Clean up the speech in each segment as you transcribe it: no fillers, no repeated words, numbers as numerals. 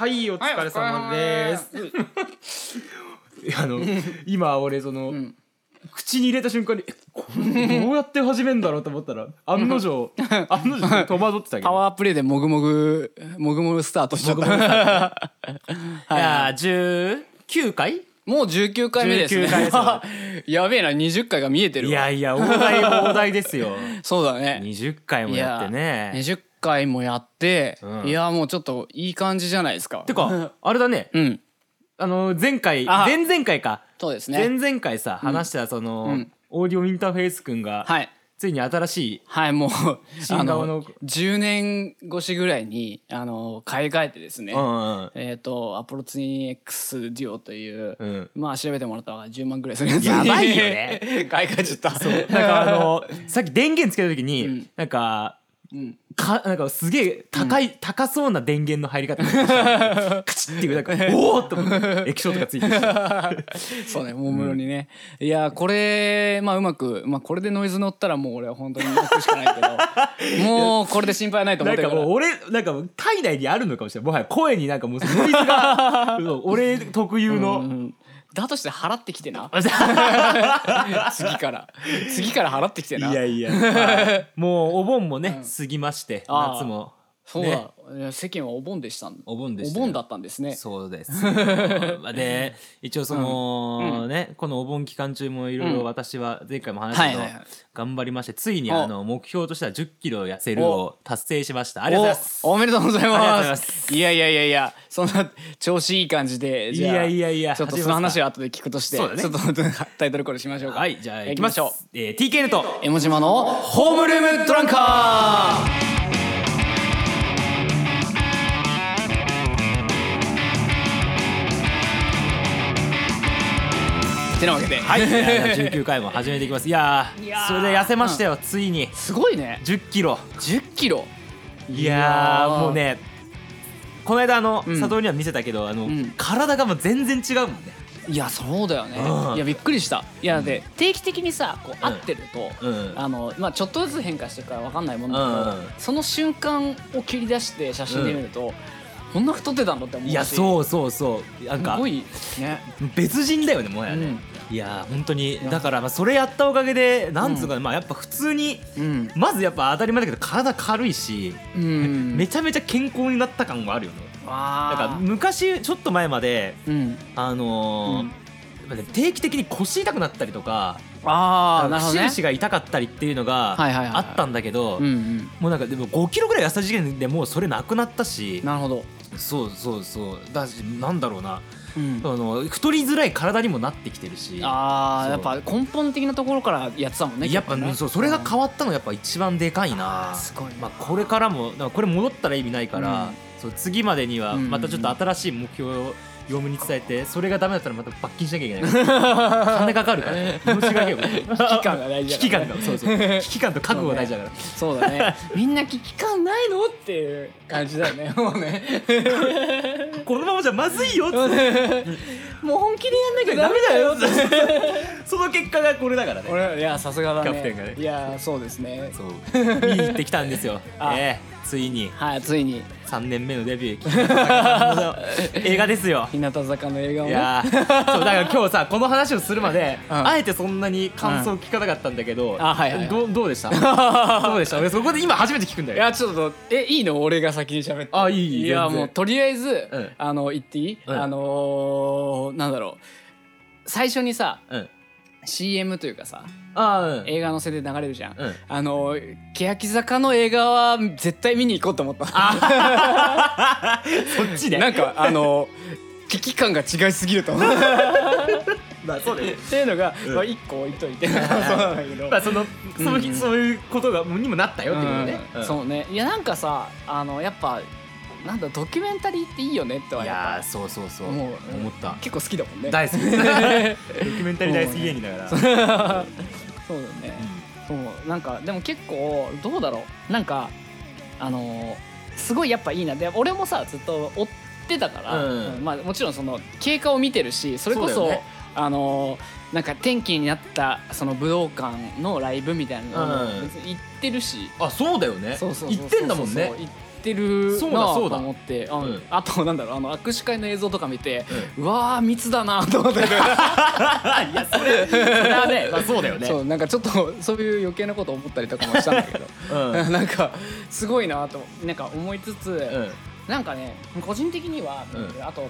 はいお疲れ様です、はい、今俺その、うん、口に入れた瞬間にどうやって始めるんだろうと思ったら案の定戸惑ってたけどパワープレイでもぐもぐスタートしちゃった。いや19回もう19回目ですね。やべえな、20回が見えてるわ。いやいや大台ですよ。そうだね、20回もやってね。20回もやって、うん、いやもうちょっといい感じじゃないですか。てかあれだね、うん、前々回か。そうですね、前々回さ話したその、うん、オーディオインターフェースくんが、はい、ついに新しい、はい、もう10年越しぐらいに買い替えてですね、うんうん、Apple Twin X Duo という、うん、まあ調べてもらったら10万ぐらいするやつにやばいよね買い替えちゃった。そうなんかさっき電源つけた時に、うん、なんかすげえ高そうな電源の入り方カチッっていうなんかおーっと液晶とかついてる。そうね、もむろにね、うん、いやこれまあうまく、まあ、これでノイズ乗ったらもう俺は本当に乗くしかないけどもうこれで心配ないと思ってるから。なんかもう俺なんか体内にあるのかもしれない。もはや声になんかもうノイズが俺特有の、うん、だとして払ってきてな次から払ってきてな。いやいや、もうお盆もね、うん、過ぎまして、夏もそうだ、ね、世間はお盆だったんですね。そうですで一応その、うん、ね、このお盆期間中もいろいろ私は前回も話したけど、うん、はいはいはい、頑張りまして、ついに目標としては10キロ痩せるを達成しました。ありがとうございます。おめでとうございます。いやいやいやいや、そんな調子いい感じで、じゃあいやいやいや、ちょっとその話は後で聞くとして、ね、ちょっとタイトルコールしましょうか。はい、じゃあ行きましょう。TKN と江本島のホームルームドランカー。てなわけで、はい、19回も始めていきます。いやそれで痩せましたよ、うん、ついに。すごいね、10キロ。いやもうね、この間佐藤には見せたけどうん、体がもう全然違うもんね。いやそうだよね、うん、いやびっくりした。いやで定期的にさこう会ってると、うん、まあ、ちょっとずつ変化してるから分かんないもんだけど、うんうん、その瞬間を切り出して写真で見ると、うん、こんな太ってたんだって思うし。いやそうなんかすごい、ね、別人だよね、もはやね、うん、いや本当にだから、まあ、それやったおかげでなんつうか、うん、まあやっぱ普通に、うん、まずやっぱ当たり前だけど体軽いし、うん、めちゃめちゃ健康になった感があるよね。だから昔ちょっと前まで、うん、うん、定期的に腰痛くなったりとか、節々が痛かったりっていうのがあったんだけど、もうなんかでも5キロぐらい痩せた時点でもうそれなくなったし。なるほど。そうだし、なんだろうな、うん、太りづらい体にもなってきてるし。やっぱ根本的なところからやってたもんね。やっぱね、それが変わったのやっぱ一番でかいな。すごい。まあ、これからもこれ戻ったら意味ないから、うん、そう次までにはまたちょっと新しい目標を嫁に伝えて、それがダメだったらまた罰金しなきゃいけない金かかるからね。申し訳ないよ。危機感と覚悟が大事だから。そうだねみんな危機感ないのっていう感じだよね。もうねこのままじゃまずいよってもう本気でやんなきゃダメだよってその結果がこれだからね。いやさすがだねキャプテンがね。いやそうですね、そう見に行ってきたんですよ。ついに3年目のデビュー映画ですよ、日向坂の映画をね。いやそうだから今日さこの話をするまで、うん、あえてそんなに感想聞かなかったんだけど、うん、はいはいはい、どうでしたどうでした。俺そこで今初めて聞くんだよ。いやちょっといいの俺が先に喋って。いやもうとりあえず、うん、言っていい、うん、なんだろう、最初にさ、うん、CM というかさ、うん、映画のせいで流れるじゃん、うん、欅坂の映画は絶対見に行こうと思ったそっちでなんか危機感が違いすぎると思うまあそうだよっていうのが、うん、まあ、1個置いといてそうなんだけど、まあ、うん、そういうことがにもなったよってことね、うんうん、そうね。いやなんかさやっぱなんだドキュメンタリーっていいよねってはやっぱ。いやそう思った。結構好きだもんね。大好き。ドキュメンタリー大好き芸人だから。そうだね。そうなんかでも結構どうだろう、なんかすごいやっぱいいな。で俺もさずっと追ってたから、うん、まあもちろんその経過を見てるし、それこそ、ね、なんか天気になったその武道館のライブみたいなのも行ってるし。あそうだよね。そうそう行ってんだもんね。ってるなと思って、うん、あとなんだろう、あの握手会の映像とか見て、うん、うわー密だなと思っていやそれはね、まあ、そうだよね。そうなんかちょっとそういう余計なこと思ったりとかもしたんだけど、うん、なんかすごいなとなんか思いつつ、うん、なんかね個人的には、うん、あと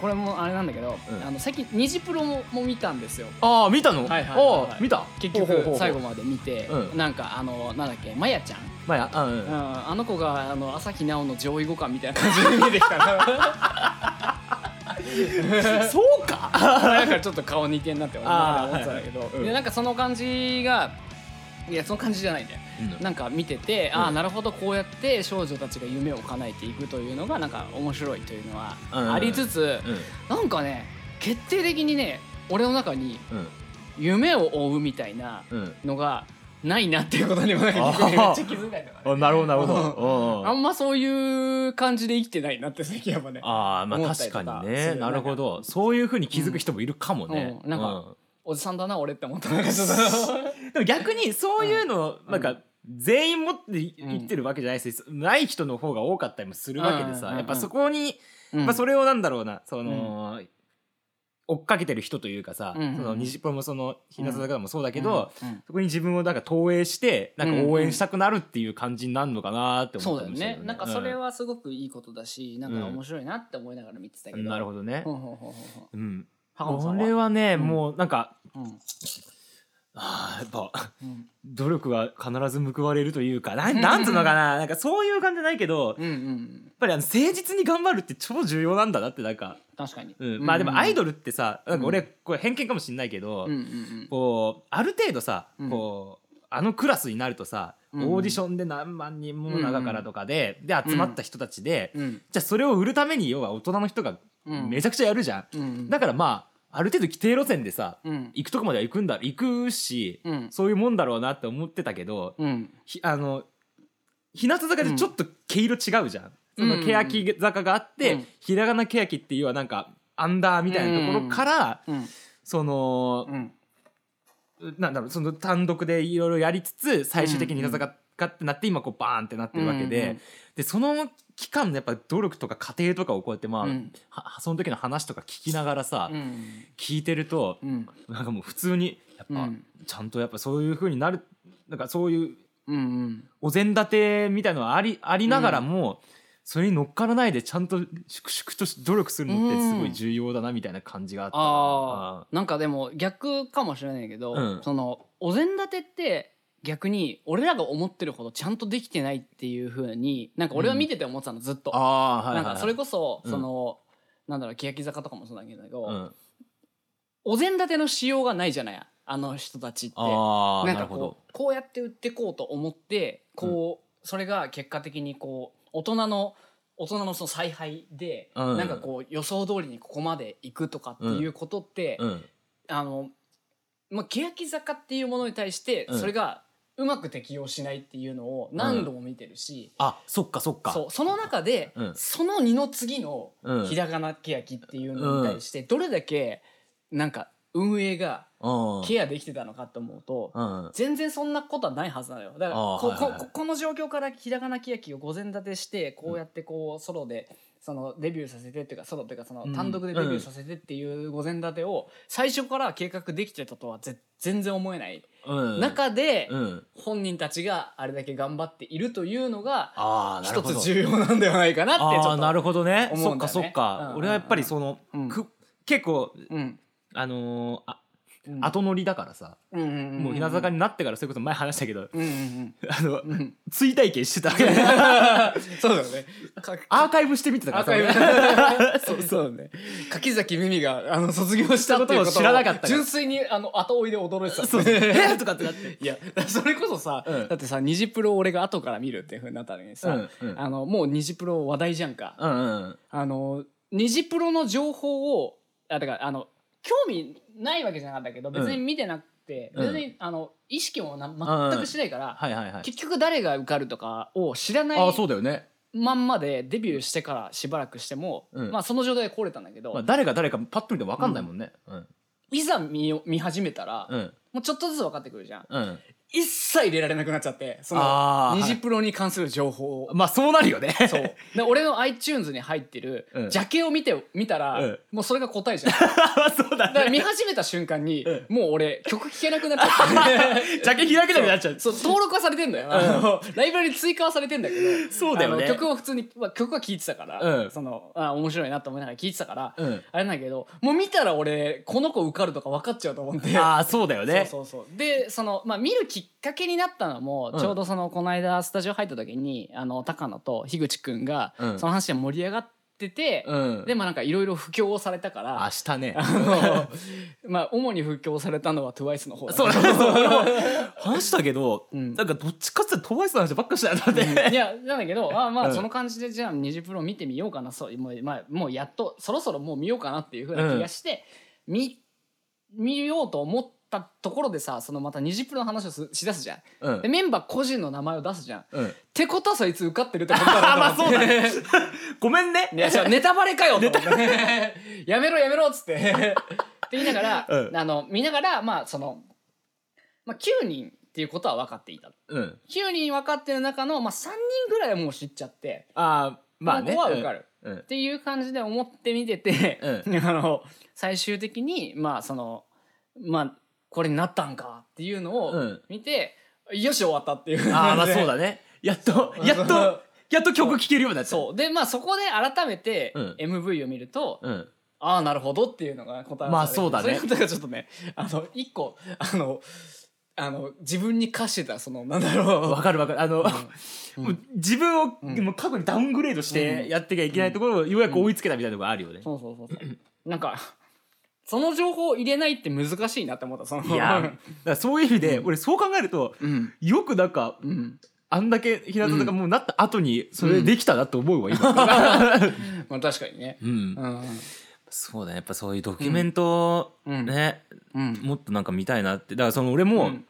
これもあれなんだけど、うん、あの最近ニジプロ も見たんですよ。ああ見たの？はいはいはいはい、見た。結局最後まで見て、うん、なんかあのなんだっけマヤちゃん、マヤ、うんうん、あの子があの朝日奈央の上位互換みたいな感じで見えてきたな。そうか。なんかちょっと顔似てんなって思ってたんだけど、はいはい、でなんかその感じが。いやその感じじゃないね、うん、なんか見てて、うん、ああなるほどこうやって少女たちが夢を叶えていくというのがなんか面白いというのはありつつ、うんうんうん、なんかね決定的にね俺の中に夢を追うみたいなのがないなっていうことにもなんかめっちゃ気づいたりとか、ね、なるほどなるほどあんまそういう感じで生きてないなって最近やっぱね、あ、まあ確かにね、なるほど、そういう風に気づく人もいるかもね、うんうん、なんか、うんおじさんだな俺って思ったでも逆にそういうのなんか全員持っていってるわけじゃないです、うん、ない人の方が多かったりもするわけでさ、うんうんうん、やっぱそこに、うんまあ、それをなんだろうなその、うん、追っかけてる人というかさ、うんうん、そのニジプロもその日向坂もそうだけど、うんうんうん、そこに自分をなんか投影してなんか応援したくなるっていう感じになるのかなって思ったんですよね、うんうん、そうだよね、なんかそれはすごくいいことだし、うん、なんか面白いなって思いながら見てたけど、うん、なるほどね、うんこれはね、うん、もうなんか、うん、あやっぱ、うん、努力は必ず報われるというかなんつうのかな、なんかそういう感じじゃないけど、うんうん、やっぱりあの誠実に頑張るって超重要なんだなってなんか確かに、うん、まあでもアイドルってさ、うん、なんか俺これ偏見かもしれないけど、うん、こうある程度さ、うん、こうあのクラスになるとさオーディションで何万人もの中からとか で集まった人たちで、うん、じゃあそれを売るために要は大人の人がめちゃくちゃやるじゃん、うん、だからまあある程度規定路線でさ、うん、行くとこまでは行くし、うん、そういうもんだろうなって思ってたけど、うん、あの日向坂でちょっと毛色違うじゃん、その欅坂があって、うん、ひらがな欅っていうはなんかアンダーみたいなところから、うん、その、うん、なんだろうその単独でいろいろやりつつ最終的に日向坂ってなって今こうバーンってなってるわけで、うんうん、でその期間のやっぱ努力とか過程とかをこうやってまあ、うん、その時の話とか聞きながらさ、うん、聞いてると、うん、なんかもう普通にやっぱ、うん、ちゃんとやっぱそういう風になるなんかそういう、うんうん、お膳立てみたいのはありながらも、うん、それに乗っからないでちゃんと粛々と努力するのってすごい重要だなみたいな感じがあった、うん、あなんかでも逆かもしれないけど、うん、そのお膳立てって逆に俺らが思ってるほどちゃんとできてないっていう風になんか俺は見てて思ってたのずっと、うん、なんかそれこそその、うん、なんだろう欅坂とかもそうだけど、うん、お膳立てのしようがないじゃないあの人たちってなんかこうやって売ってこうと思ってこう、うん、それが結果的にこう大人のその采配で、うん、なんかこう予想通りにここまでいくとかっていうことって、うんうん、あのまあ欅坂っていうものに対してそれが、うんうまく適用しないっていうのを何度も見てるし、うん、あそっかそっか その中で、うん、その2の次のひらがなけやきっていうのに対してどれだけなんか運営がケアできてたのかと思うと、うん、全然そんなことはないはずなのよ。だから はいはい、この状況からひらがなけやきを午前立てしてこうやってこうソロでそのデビューさせてっていうかソロっていうかその単独でデビューさせてっていう午前立てを最初から計画できてたとは全然思えないうん、中で本人たちがあれだけ頑張っているというのが一つ重要なんではないかなってちょっと思うんだよね。なるほどね。そっかそっか、うんうんうん、俺はやっぱりその、うん、結構、うん、うん、後乗りだからさ、うんうんうんうん、もう日向坂になってからそういうこと前話したけど、うんうんうん、うん、追体験してたそうだよねアーカイブしてみてたからそうね柿崎美美が卒業したことを知らなかったから純粋に後追いで驚いてたそうねとかってなっていやそれこそさ、うん、だってさニジプロ俺が後から見るっていう風になったのにさ、うんうん、もうニジプロ話題じゃんか、うんうん、ニジプロの情報をだから興味ないわけじゃなかったけど別に見てなくて、うん、別に意識も全くしないから、うんうんはいはいはい、結局誰が受かるとかを知らないまんまでデビューしてからしばらくしても、うんまあ、その状態で来れたんだけど、まあ、誰かパッと見ても分かんないもんね、うんうん、いざ見始めたら、うん、もうちょっとずつ分かってくるじゃん、うん、一切入れられなくなっちゃって、そのニジプロに関する情報を、はい、まあそうなるよね。そうで俺の iTunes に入ってるジャケを見たら、うん、もうそれが答えじゃん。そうだね、だから見始めた瞬間に、うん、もう俺曲聴けなくなっちゃってジャケ開けなくなっちゃう。そうそう、登録はされてんだよ、ライブラリに追加はされてんだけど、そうだよね、曲を普通に、まあ、曲は聴いてたから、うん、そのあ面白いなと思いながら聴いてたから、うん、あれなんだけど、もう見たら俺この子受かるとか分かっちゃうと思って。ああそうだよね。そうそうそう。でその、まあ、見るきっかけになったのもちょうどそのこの間スタジオ入った時に高野と樋口くんがその話で盛り上がってて、うん、でもなんかいろいろ布教をされたから、明日ねまあ主に布教されたのは TWICE の方だ、ね、そう話したけど、うん、なんかどっちかって TWICE の話ばっかしだったって、うん、いやなんだけど、あまあその感じでじゃあニジプロ見てみようかな、そう、まあ、もうやっとそろそろもう見ようかなっていう風な気がして、うん、見ようと思ってところでさ、そのまたニジプロの話をしだすじゃん、うん、でメンバー個人の名前を出すじゃん、うん、ってことはそいつ受かってるってことだろうと思って。まあそうだねごめんね、いやネタバレかよと思ってやめろやめろっつってって言いながら、うん、見ながら、まあその、まあ、9人っていうことは分かっていた、うん、9人分かってる中の、まあ、3人ぐらいはもう知っちゃって、あまあね、ここは受かる、うんうん、っていう感じで思って見てて、うん、最終的にまあそのまあこれになったんかっていうのを見て、うん、よし終わったっていう感じで、あまあそうだね、やっと曲聴けるようになった。そうで、まあそこで改めて MV を見ると、うん、ああなるほどっていうのが答えられて、まあそうだね、それがちょっとね一個自分に課してたそのなんだろう、わかるわかる、うん、もう自分を、うん、もう過去にダウングレードしてやってきゃいけないところをようやく追いつけたみたいなところあるよね、うん、そうそうそうなんかその情報を入れないって難しいなって思った。そのいやだからそういう意味で、うん、俺そう考えると、うん、よくなんか、うん、あんだけ日向坂がもうなった後にそれできたなと思うわ、うん、今まあ確かにね、うんうん、そうだね、やっぱそういうドキュメント、うん、ね、うん、もっとなんか見たいなって。だからその俺も、うん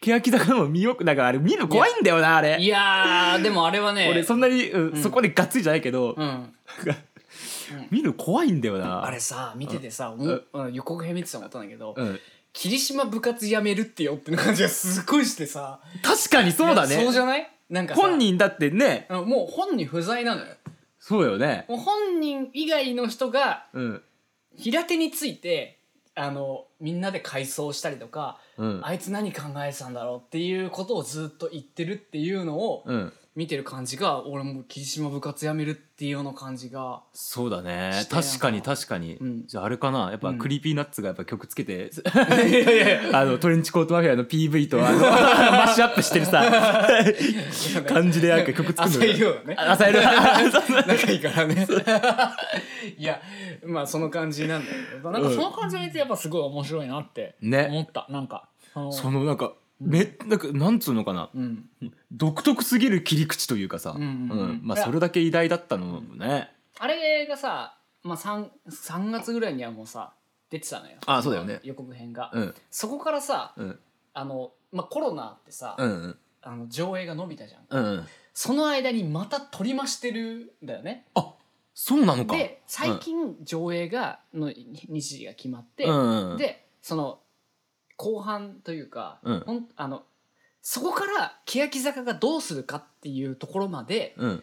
欅坂の見よく、だからあれ見るの怖いんだよな、あれ。いやでもあれはね俺そんなに、うん、そこでガッツリじゃないけど、うんうん、見る怖いんだよな、うん、あれさ見ててさ、うん、予告編見てたもんだったんだけど、うん、霧島部活やめるってよって感じがすごいしてさ。確かにそうだね。そうじゃない？なんか本人だってね、もう本人不在なのよ。そうよね、もう本人以外の人が、うん、平手についてみんなで回想したりとか、うん、あいつ何考えてたんだろうっていうことをずっと言ってるっていうのを、うん見てる感じが、俺も霧島部活やめるっていうような感じが。そうだね、確かに確かに、うん、じゃああれかな、やっぱクリーピーナッツがやっぱ曲つけて、うん、トレンチコートマフィアの PV とマッシュアップしてるさ感じでなんか曲作るの、浅いよね、仲いいからねいやまあその感じなんだけど、なんかその感じを見てやっぱすごい面白いなって思った、ね、なんかそのなんかなんつうのかな、うん、独特すぎる切り口というかさ、うんうんうん、まあそれだけ偉大だったのもね。あれがさ、まあ、3月ぐらいにはもうさ出てたのよ。あ、そうだよね、予告編が、うん、そこからさ、うんまあ、コロナってさ、うんうん、上映が伸びたじゃん、うんうん、その間にまた撮り増してるんだよね。あ、そうなのか。で最近上映がの日時が決まって、うんうん、でその後半というか、うん、そこから欅坂がどうするかっていうところまで、うん、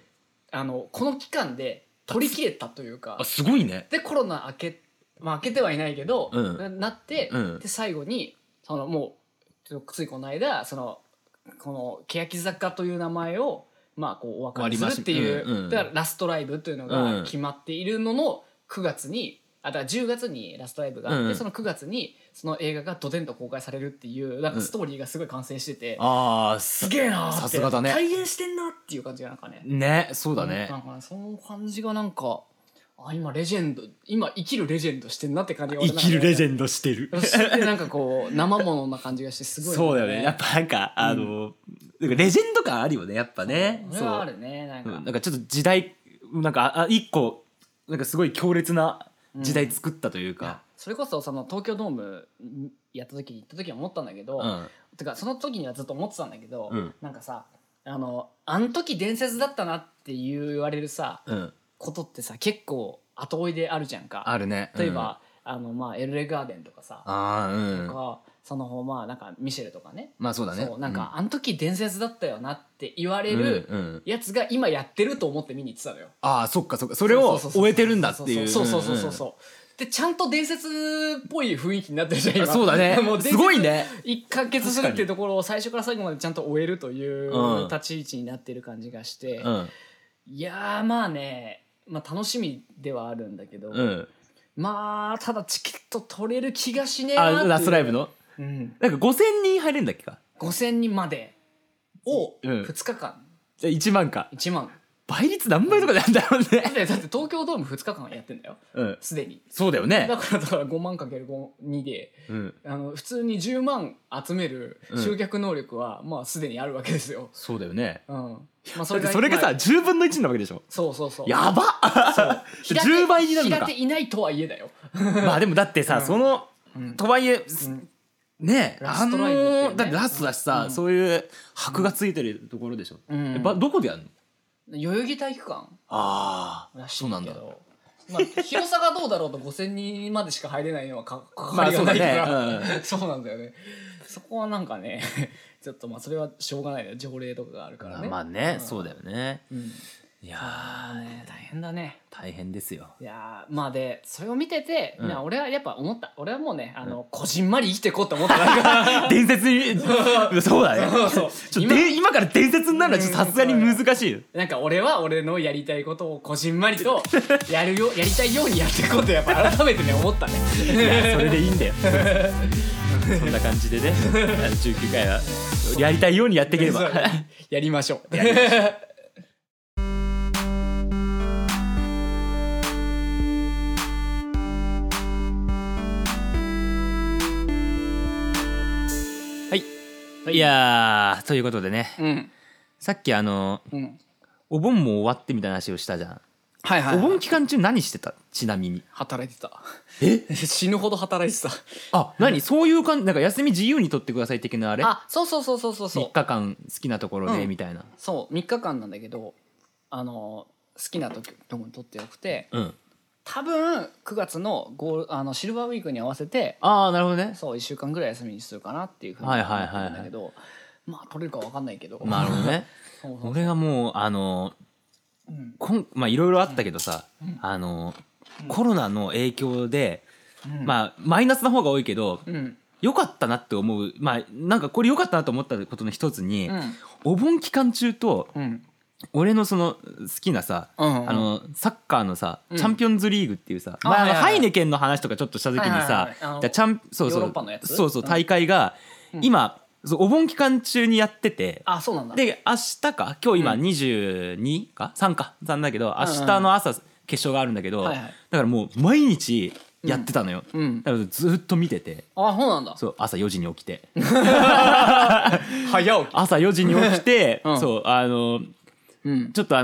この期間で取り切れたというか。あ、すごいね。でコロナ明けてはいないけど、うん、なって、うん、で最後にそのもうついこの間この欅坂という名前を、まあ、こうお別れするっていう、うんうん、だからラストライブというのが決まっているのの9月にあとは10月にラストライブがあって、うんうん、その9月にその映画がドデンと公開されるっていうなんかストーリーがすごい完成してて、うん、あすげえなーって、さすがだね、体現してんなっていう感じがなんかね。ね、そうだね、なんかその感じがなんか今レジェンド、今生きるレジェンドしてんなって感じが、生きるレジェンドしてるなんかこう生ものな感じがしてすごい、ね、そうだよね。やっぱなんかなんかレジェンド感あるよね、やっぱね。それはあるね。なんかちょっと時代なんか一個なんかすごい強烈な時代作ったというか、うん、それこそ東京ドームやった時に行った時は思ったんだけど、うん、てかその時にはずっと思ってたんだけど、うん、なんかさあの時伝説だったなって言われるさ、うん、ことってさ結構後追いであるじゃんか。あるね、うん、例えばまあLAガーデンとかさ、あ、うん、とかそのまあなんかミシェルとかね、まあそうだね、そうなんか、うん、あの時伝説だったよなって言われるやつが今やってると思って見に行ってたのよ、うんうん、ああそっかそっか、それを終えてるんだっていう、そうそうそうそうそう、うんうん、でちゃんと伝説っぽい雰囲気になってるじゃん今。そうだねもうすごいね、一貫結するっていうところを最初から最後までちゃんと終えるという立ち位置になってる感じがして、うん、いやーまあね、まあ、楽しみではあるんだけど、うん、まあただチケット取れる気がしねえなっていう。あラストライブの、うん、なんか5000人入れるんだっけか、5000人までを2日間、うん、じゃあ1万か1万倍率何倍とかなんだろうね、うん、だって東京ドーム2日間やってんだよすで、うん、にそうだよね、だから5万 ×2 で、うん、普通に10万集める集客能力はまあすでにあるわけですよ。そうだよね、うん、まあ、それがさ10分の1なわけでしょ。そうそうそう、やばっ10倍になるのか。平手いないとはいえだよまあでもだってさ、うん、その、うん、とはいえ、うんねえ、ラストライブってね、だってラストだしさ、うん、そういう箔がついてるところでしょ、うん、どこでやるの？代々木体育館。ああ、そうなんだ。まあ、広さがどうだろうと5000人までしか入れないのはかかりがないから、まあ ね、うん、そうなんだよね。そこはなんかねちょっとまあそれはしょうがないよ、条例とかがあるからね。まあね、うん、そうだよね、うん、いやー、ね、大変だね。大変ですよ。いやまあでそれを見てて、うん、俺はやっぱ思った。俺はもうねうん、こじんまり生きていこうと思ったから伝説にそうだねそう 今から伝説になるのはさすがに難しいよ。なんか俺は俺のやりたいことをこじんまりとやりたいようにやっていこうとやっぱ改めてね思ったねそれでいいんだよそんな感じでね19回はやりたいようにやっていければやりましょういやーということでね、うん、さっきうん、お盆も終わってみたいな話をしたじゃん、はいはいはい、お盆期間中何してた？ちなみに働いてた。え死ぬほど働いてた。あ何、うん、そういう感じ、なんか休み自由に取ってください的なあれ。あそうそうそうそうそうそう、3日間好きなところでみたいな、うん、そう3日間なんだけど好きなところに取ってよくて、うん、多分9月のシルバーウィークに合わせて、ああなるほどね、そう1週間ぐらい休みにするかなっていうふうに思ってるんだけど、はいはいはいはい、まあ取れるか分かんないけど、なるほどね俺がもうまあいろいろあったけどさ、うん、コロナの影響で、うん、まあマイナスな方が多いけど、うん、良かったなって思う、まあなんかこれ良かったなと思ったことの一つに、うん、お盆期間中と、うん、俺のその好きなさ、うんうんうん、サッカーのさ、うん、チャンピオンズリーグっていうさ、まあ、ハイネケンの話とかちょっとした時にさ、じゃそうそうヨーロッパのやつ、そうそう大会が、うん、今お盆期間中にやってて、あそうなんだ。で明日か今日今22か、うん、3か3だけど明日の朝決勝があるんだけど、うんうん、だからもう毎日やってたのよ、うん、だからずっと見てて、あそうなんだ、そう朝4時に起きて早起き朝4時に起きて、うん、そううん、ちょっと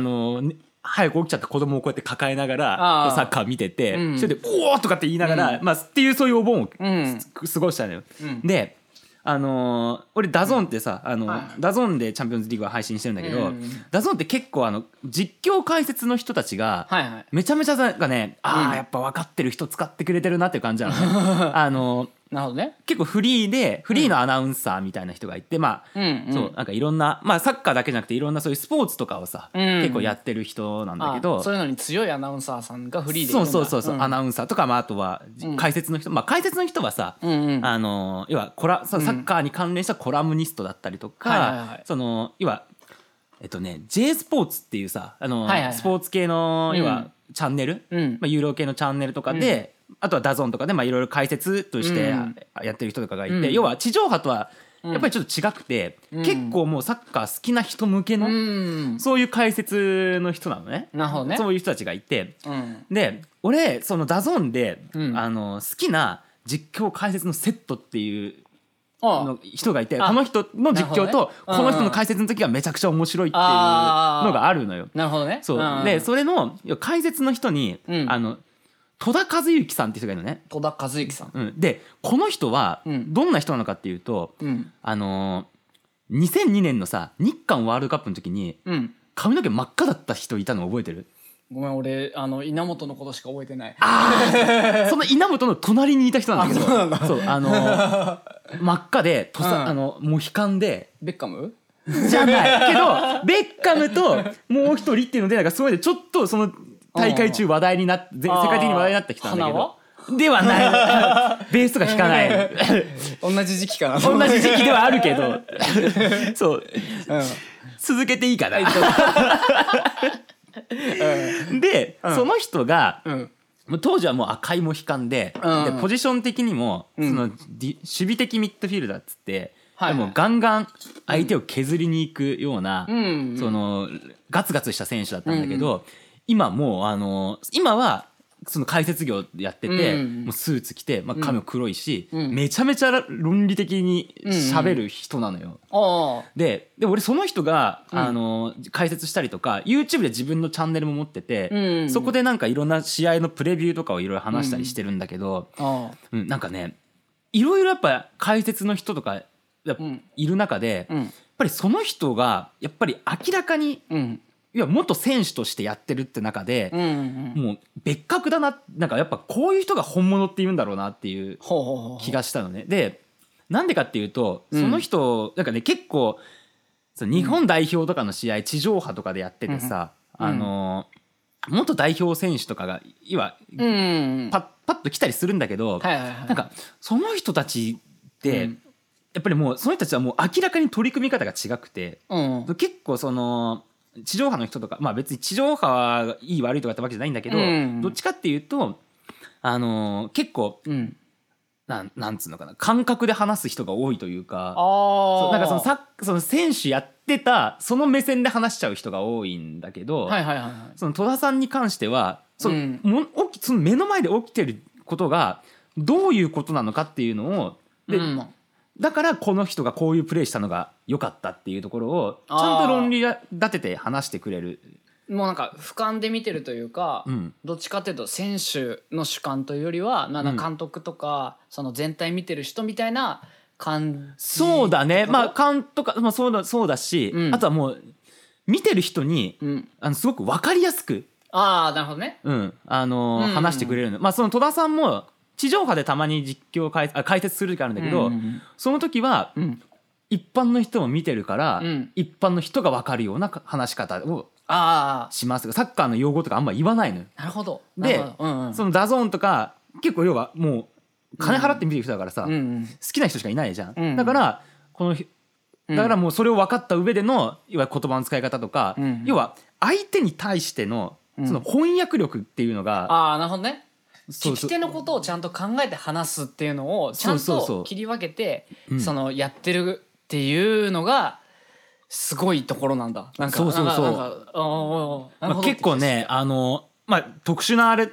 早く起きちゃって子供をこうやって抱えながらサッカー見てて、うん、それでおーとかって言いながら、うんまあ、っていうそういうお盆を、うん、過ごしたのよ、うん、で俺ダゾーンってさ、うんはい、ダゾーンでチャンピオンズリーグは配信してるんだけど、うん、ダゾーンって結構実況解説の人たちが、はいはい、めちゃめちゃなんかね、あ、うん、やっぱ分かってる人使ってくれてるなっていう感じなのねなるほどね、結構フリーのアナウンサーみたいな人がいて、まあ、うんうん、そうなんかいろんな、まあ、サッカーだけじゃなくていろんなそういうスポーツとかをさ、うんうん、結構やってる人なんだけど、ああそういうのに強いアナウンサーさんがフリーでいるんだ、そうそうそう、うん、アナウンサーとか、まあ、あとは解説の人、うん、まあ、解説の人はさ、うんうん、要はサッカーに関連したコラムニストだったりとか、要はJ スポーツっていうさはいはいはい、スポーツ系の要はチャンネル、うんまあ、ユーロ系のチャンネルとかで、うんあとはダゾーンとかでいろいろ解説としてやってる人とかがいて、うん、要は地上波とはやっぱりちょっと違くて、うん、結構もうサッカー好きな人向けの、うん、そういう解説の人なのね、なるほどね、そういう人たちがいて、うん、で俺そのダゾーンで、うん、好きな実況解説のセットっていうの人がいて、この人の実況とこの人の解説の時がめちゃくちゃ面白いっていうのがあるのよ、なるほどね、そうでそれの解説の人に、うん、戸田和幸さんって人がいるのね。戸田和幸さん、うん、でこの人はどんな人なのかっていうと、うん、2002年のさ日韓ワールドカップの時に、うん、髪の毛真っ赤だった人いたの覚えてる？ごめん俺稲本のことしか覚えてない。あその稲本の隣にいた人なんだけどそう真っ赤でとさ、うん、あのもう悲観でベッカムじゃないけどベッカムともう一人っていうのでなんかすごいちょっとその大会中話題になって世界的に話題になってきたんだけどではないベースとか弾かない同じ時期かな同じ時期ではあるけどそう、うん、続けていいかなで、うん、その人が、うん、もう当時はもう赤いも悲観 でポジション的にもその、うん、守備的ミッドフィールダーっつって、はい、もうガンガン相手を削りに行くような、うん、そのガツガツした選手だったんだけど、うん、今もう今はその解説業やってて、うん、もうスーツ着て、まあ、髪も黒いし、うん、めちゃめちゃ論理的に喋る人なのよ、うんうん、で俺その人が、うん、解説したりとか YouTube で自分のチャンネルも持ってて、うん、そこでなんかいろんな試合のプレビューとかをいろいろ話したりしてるんだけど、うんうん、なんかねいろいろやっぱ解説の人とかいる中で、うん、やっぱりその人がやっぱり明らかに、うんいや元選手としてやってるって中で、うんうん、もう別格だな、なんかやっぱこういう人が本物って言うんだろうなっていう気がしたのね。で、なんでかっていうと、その人、なんかね、結構その日本代表とかの試合、地上波とかでやっててさ、うん、元代表選手とかが今、うん、パッと来たりするんだけど、はいはいはい、なんかその人たちって、うん、やっぱりもうその人たちはもう明らかに取り組み方が違くて、うん、結構その地上波の人とか、まあ、別に地上波はいい悪いとかってわけじゃないんだけど、うん、どっちかっていうと、結構、うん、なんつうのかな感覚で話す人が多いというか、なんかその選手やってたその目線で話しちゃう人が多いんだけど、はいはいはいはい、その戸田さんに関してはその目の前で起きてることがどういうことなのかっていうのをで、うんだからこの人がこういうプレーしたのが良かったっていうところをちゃんと論理立てて話してくれるもうなんか俯瞰で見てるというか、うん、どっちかっていうと選手の主観というよりはなんか監督とか、うん、その全体見てる人みたいな感じそうだねまあ監督もそうだし、うん、あとはもう見てる人に、うん、すごく分かりやすくあなるほどね、うん話してくれるの、まあ、その戸田さんも地上波でたまに実況解説する時あるんだけど、うんうんうん、その時は、うん、一般の人も見てるから、うん、一般の人が分かるような話し方をしますがサッカーの用語とかあんま言わないのよなるほどで、うんうん、そのダゾーンとか結構要はもう金払って見てる人だからさ、うんうん、好きな人しかいないじゃん、うん、だからもうそれを分かった上でのいわゆる言葉の使い方とか、うんうん、要は相手に対しての、その翻訳力っていうのが、うん、なるほどね聞き手のことをちゃんと考えて話すっていうのをちゃんと切り分けてそのやってるっていうのがすごいところなんだなんかそうそうそうなんか結構ねまあ特殊なあれ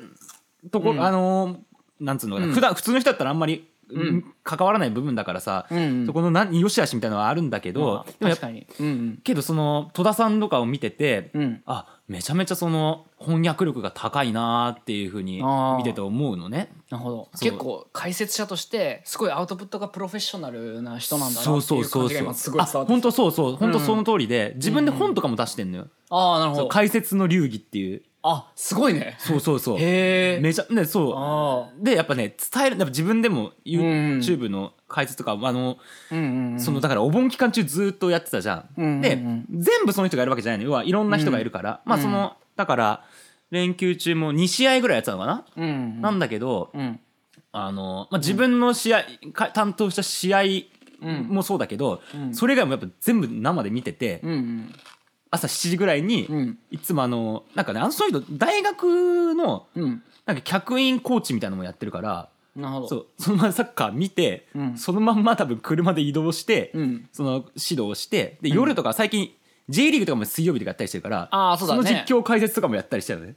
ところ、うん、なんつうのかな、うん、普通の人だったらあんまりうん、関わらない部分だからさ、うんうん、そこの良し悪しみたいなのはあるんだけど、うん、でもやっぱり、うんうん、けどその戸田さんとかを見てて、うん、めちゃめちゃその翻訳力が高いなっていう風に見てて思うのねなるほど結構解説者としてすごいアウトプットがプロフェッショナルな人なんだなっていう感じが今すごい伝わって本当そうそう本当その通りで、うん、自分で本とかも出してんのよ、うん、なるほど解説の流儀っていうすごいねそうへめちゃねそうでやっぱね伝えるやっぱ自分でも YouTube の解説とか、うんうん、そのだからお盆期間中ずっとやってたじゃん、うんうんうん、で全部その人がやるわけじゃないの要はいろんな人がいるから、うん、まあそのだから連休中も2試合ぐらいやってたのかな、うんうん、なんだけど、うんまあ、自分の試合、うん、担当した試合もそうだけど、うん、それ以外もやっぱ全部生で見てて、うんうん朝7時ぐらいに、うん、いつもなんかねそういう人大学の、うん、なんか客員コーチみたいなのもやってるからなるほど そのままサッカー見て、うん、そのまんま多分車で移動して、うん、その指導してで夜とか最近 J リーグとかも水曜日とかやったりしてるから、うん、その実況解説とかもやったりしてるのね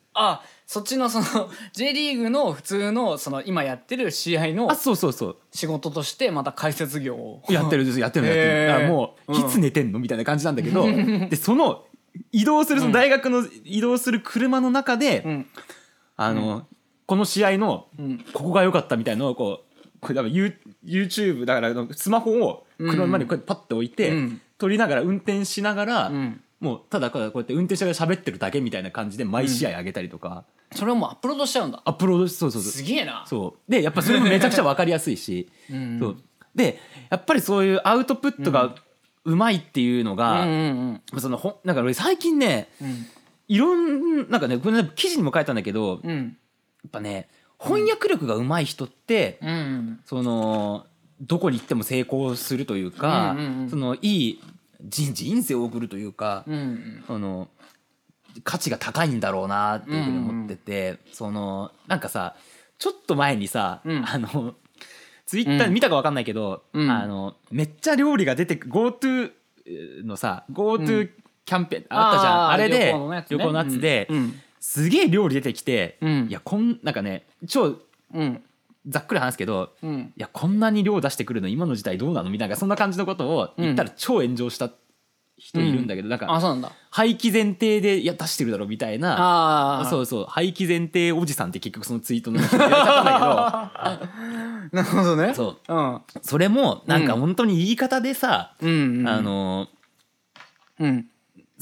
そっちのその J リーグの普通のその今やってる試合のそう仕事としてまた解説業をやってるだからもういつ寝てんのみたいな感じなんだけどでその移動するその大学の移動する車の中で、うん、うん、この試合のここが良かったみたいなのをこれ多分 YouTube だからスマホを車の前にこうやってパッて置いて、うん、撮りながら運転しながら、うん、もうただこうやって運転しながら喋ってるだけみたいな感じで毎試合上げたりとか、うんそれをもうアップロードしちゃうんだアップロードそうそうすげえなそうでやっぱそれもめちゃくちゃ分かりやすいしうん、そうでやっぱりそういうアウトプットがうまいっていうのが、そのなんか俺最近ね、いろんなんかね、これ記事にも書いたんだけど、やっぱね翻訳力がうまい人って、そのどこに行っても成功するというか、そのいい人生を送るというか、その価値が高いんだろうなっていうふうに思ってて、そのなんかさちょっと前にさ、ツイッター見たか分かんないけど、めっちゃ料理が出てく GoTo のさ GoTo キャンペーンあったじゃん、あれで旅行のやつで、すげえ料理出てきて、いやなんかね超、ざっくり話すけど、いやこんなに量出してくるの今の時代どうなのみたいな、そんな感じのことを言ったら超炎上した人いるんだけど、なんか廃棄前提でいや出してるだろみたいな、そうそう廃棄前提おじさんって結局そのツイートの人やっちゃったんだけどなるほどね。それもなんか本当に言い方でさ、その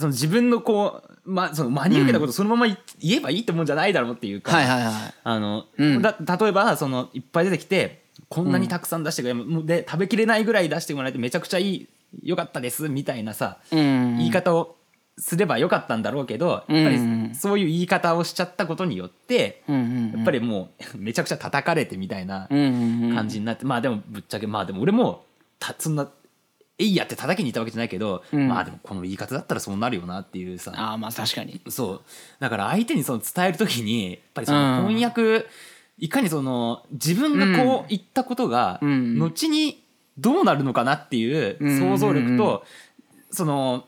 自分のこうその真に受けたことをそのまま言えばいいってもんじゃないだろうっていうか、例えばそのいっぱい出てきてこんなにたくさん出してくれ、で食べきれないぐらい出してもらえてめちゃくちゃいいよかったですみたいなさ、言い方をすればよかったんだろうけど、やっぱりそういう言い方をしちゃったことによって、やっぱりもうめちゃくちゃ叩かれてみたいな感じになって、まあでもぶっちゃけまあでも俺もそんなえいやって叩きに行ったわけじゃないけど、まあでもこの言い方だったらそうなるよなっていうさ、まあ確かにそうだから相手にその伝えるときにやっぱりその翻訳いかにその自分がこう言ったことが後にどうなるのかなっていう想像力と、その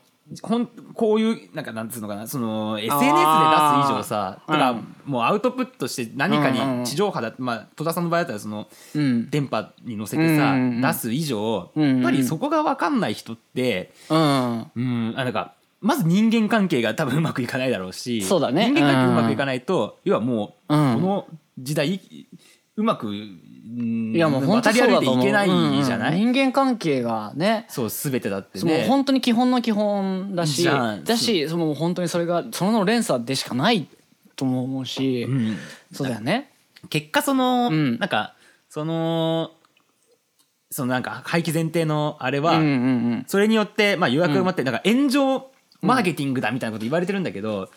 こういうなんかなんつうのかな、その SNS で出す以上さ、だからもうアウトプットして何かに地上波だ、まあ戸田さんの場合だったらその電波に乗せてさ出す以上、やっぱりそこが分かんない人って、なんかまず人間関係が多分うまくいかないだろうし、そうだね、人間関係うまくいかないと、要はもうこの時代うまくいやもう本当にそうだと思う。人間関係がね、そう全てだってね。もう本当に基本の基本だし、その本当にそれがその連鎖でしかないとも思うし、そうだよね。結果その、なんかそのなんか廃棄前提のあれは、それによってまあ予約が埋まってなんか炎上マーケティングだみたいなこと言われてるんだけど、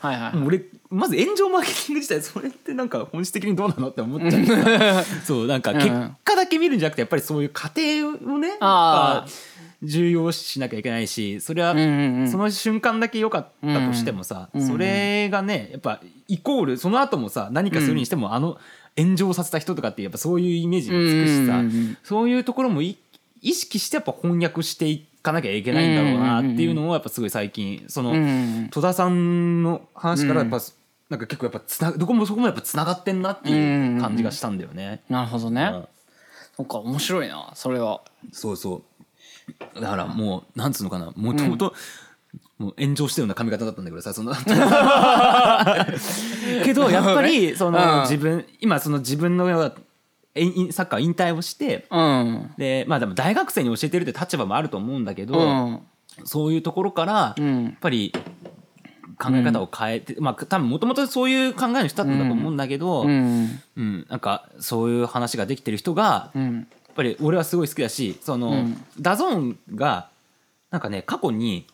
俺まず炎上マーケティング自体それってなんか本質的にどうなのって思っちゃうそうなんか結果だけ見るんじゃなくてやっぱりそういう過程をね重要しなきゃいけないし、それはその瞬間だけ良かったとしてもさ、それがねやっぱイコールその後もさ何かするにしても炎上させた人とかってやっぱそういうイメージにつくしさ、そういうところも意識してやっぱ翻訳していって行かなきゃいけないんだろうなっていうのをやっぱすごい最近その戸田さんの話からやっぱなんか結構やっぱどこもそこもやっぱつながってんなっていう感じがしたんだよね。なるほどね、そっか面白いなそれは。そうそうだからもうなんつうのかな、もともと炎上したような髪型だったんだけどさ、そのけどやっぱりその自分今その自分のようなサッカー引退をして、でまあでも大学生に教えてるって立場もあると思うんだけど、そういうところからやっぱり考え方を変えて、まあ多分もともとそういう考えの人だったんだと思うんだけど、なんかそういう話ができてる人が、やっぱり俺はすごい好きだし、その、ダゾーンがなんかね過去に、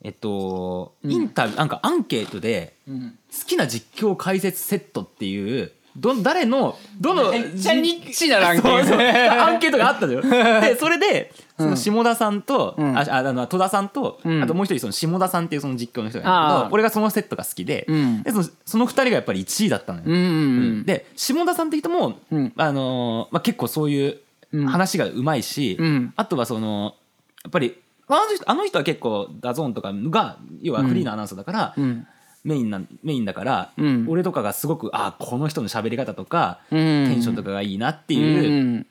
インタビューなんかアンケートで、好きな実況解説セットっていう誰のどのめっちゃニッチなランキングアンケートがあったのよでそれでその下田さんと、戸田さんと、あともう一人その下田さんっていうその実況の人がいるんだけど、俺がそのセットが好き でその2人がやっぱり1位だったのよ、で下田さんって人も、結構そういう話がうまいし、あとはそのやっぱりあの人は結構ダゾーンとかが要はフリーなアナウンサーだから、メインだから、俺とかがすごくこの人の喋り方とか、テンションとかがいいなっていう、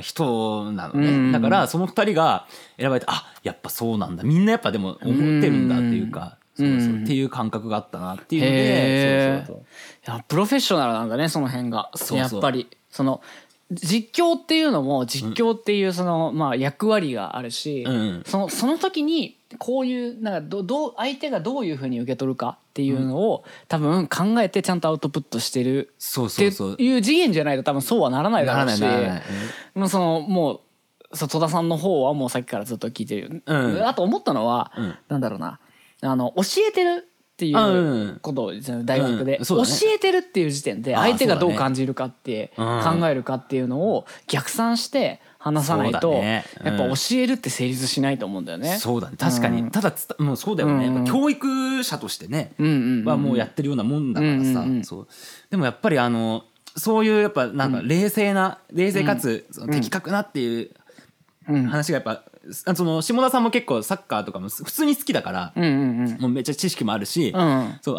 人なのね、だからその2人が選ばれてやっぱそうなんだみんなやっぱでも思ってるんだっていうか、そうそうっていう感覚があったなっていうので、そういやプロフェッショナルなんだねその辺が。そうそうやっぱりその実況っていうのも実況っていうそのまあ役割があるし、その時にこういうなんか相手がどういう風に受け取るかっていうのを多分考えてちゃんとアウトプットしてるっていう次元じゃないと多分そうはならないだろうし、もう戸田さんの方はもうさっきからずっと聞いてる、うん、あと思ったのは、うん、なんだろうな、教えてるっていうことを大学で、うんそうだね、教えてるっていう時点で相手がどう感じるかって考えるかっていうのを逆算して話さないと、ねうん、やっぱ教えるって成立しないと思うんだよね。そうだね確かに、うん、ただもうそうだよね、うん、教育者としてね、うん、はもうやってるようなもんだからさ、うんうん、そうでもやっぱりそういうやっぱなんか冷静な、うん、冷静かつその的確なっていう話がやっぱその下田さんも結構サッカーとかも普通に好きだから、うんうんうん、もうめっちゃ知識もあるし、うん、そう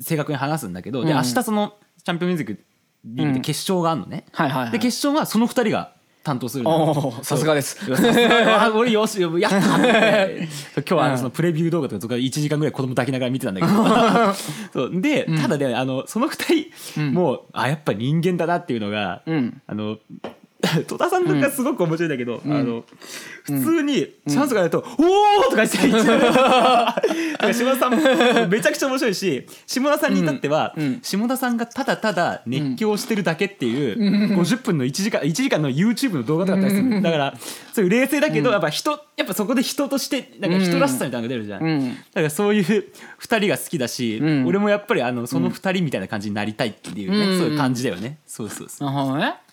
正確に話すんだけど、うん、で明日そのチャンピオンズリーグで決勝があるのね、うんはいはいはい、で決勝はその2人が担当するの。さすがです俺よしやったって今日はそのプレビュー動画とか1時間ぐらい子供抱きながら見てたんだけどそうでただねその2人、うん、もうあやっぱ人間だなっていうのが、うん、戸田さんとかすごく面白いんだけど、うん、普通にチャンスがあると、うん、おーとかして言っちゃう下田さんめちゃくちゃ面白いし下田さんに至っては、うん、下田さんがただただ熱狂してるだけっていう、うん、50分の1時間の YouTube の動画とかあったりする、うん、だからそういう冷静だけど、うん、やっぱそこで人としてなんか人らしさみたいなのが出るじゃん、うん、だからそういう2人が好きだし、うん、俺もやっぱりその2人みたいな感じになりたいっていうね、うん、そういう感じだよね。そうそうそう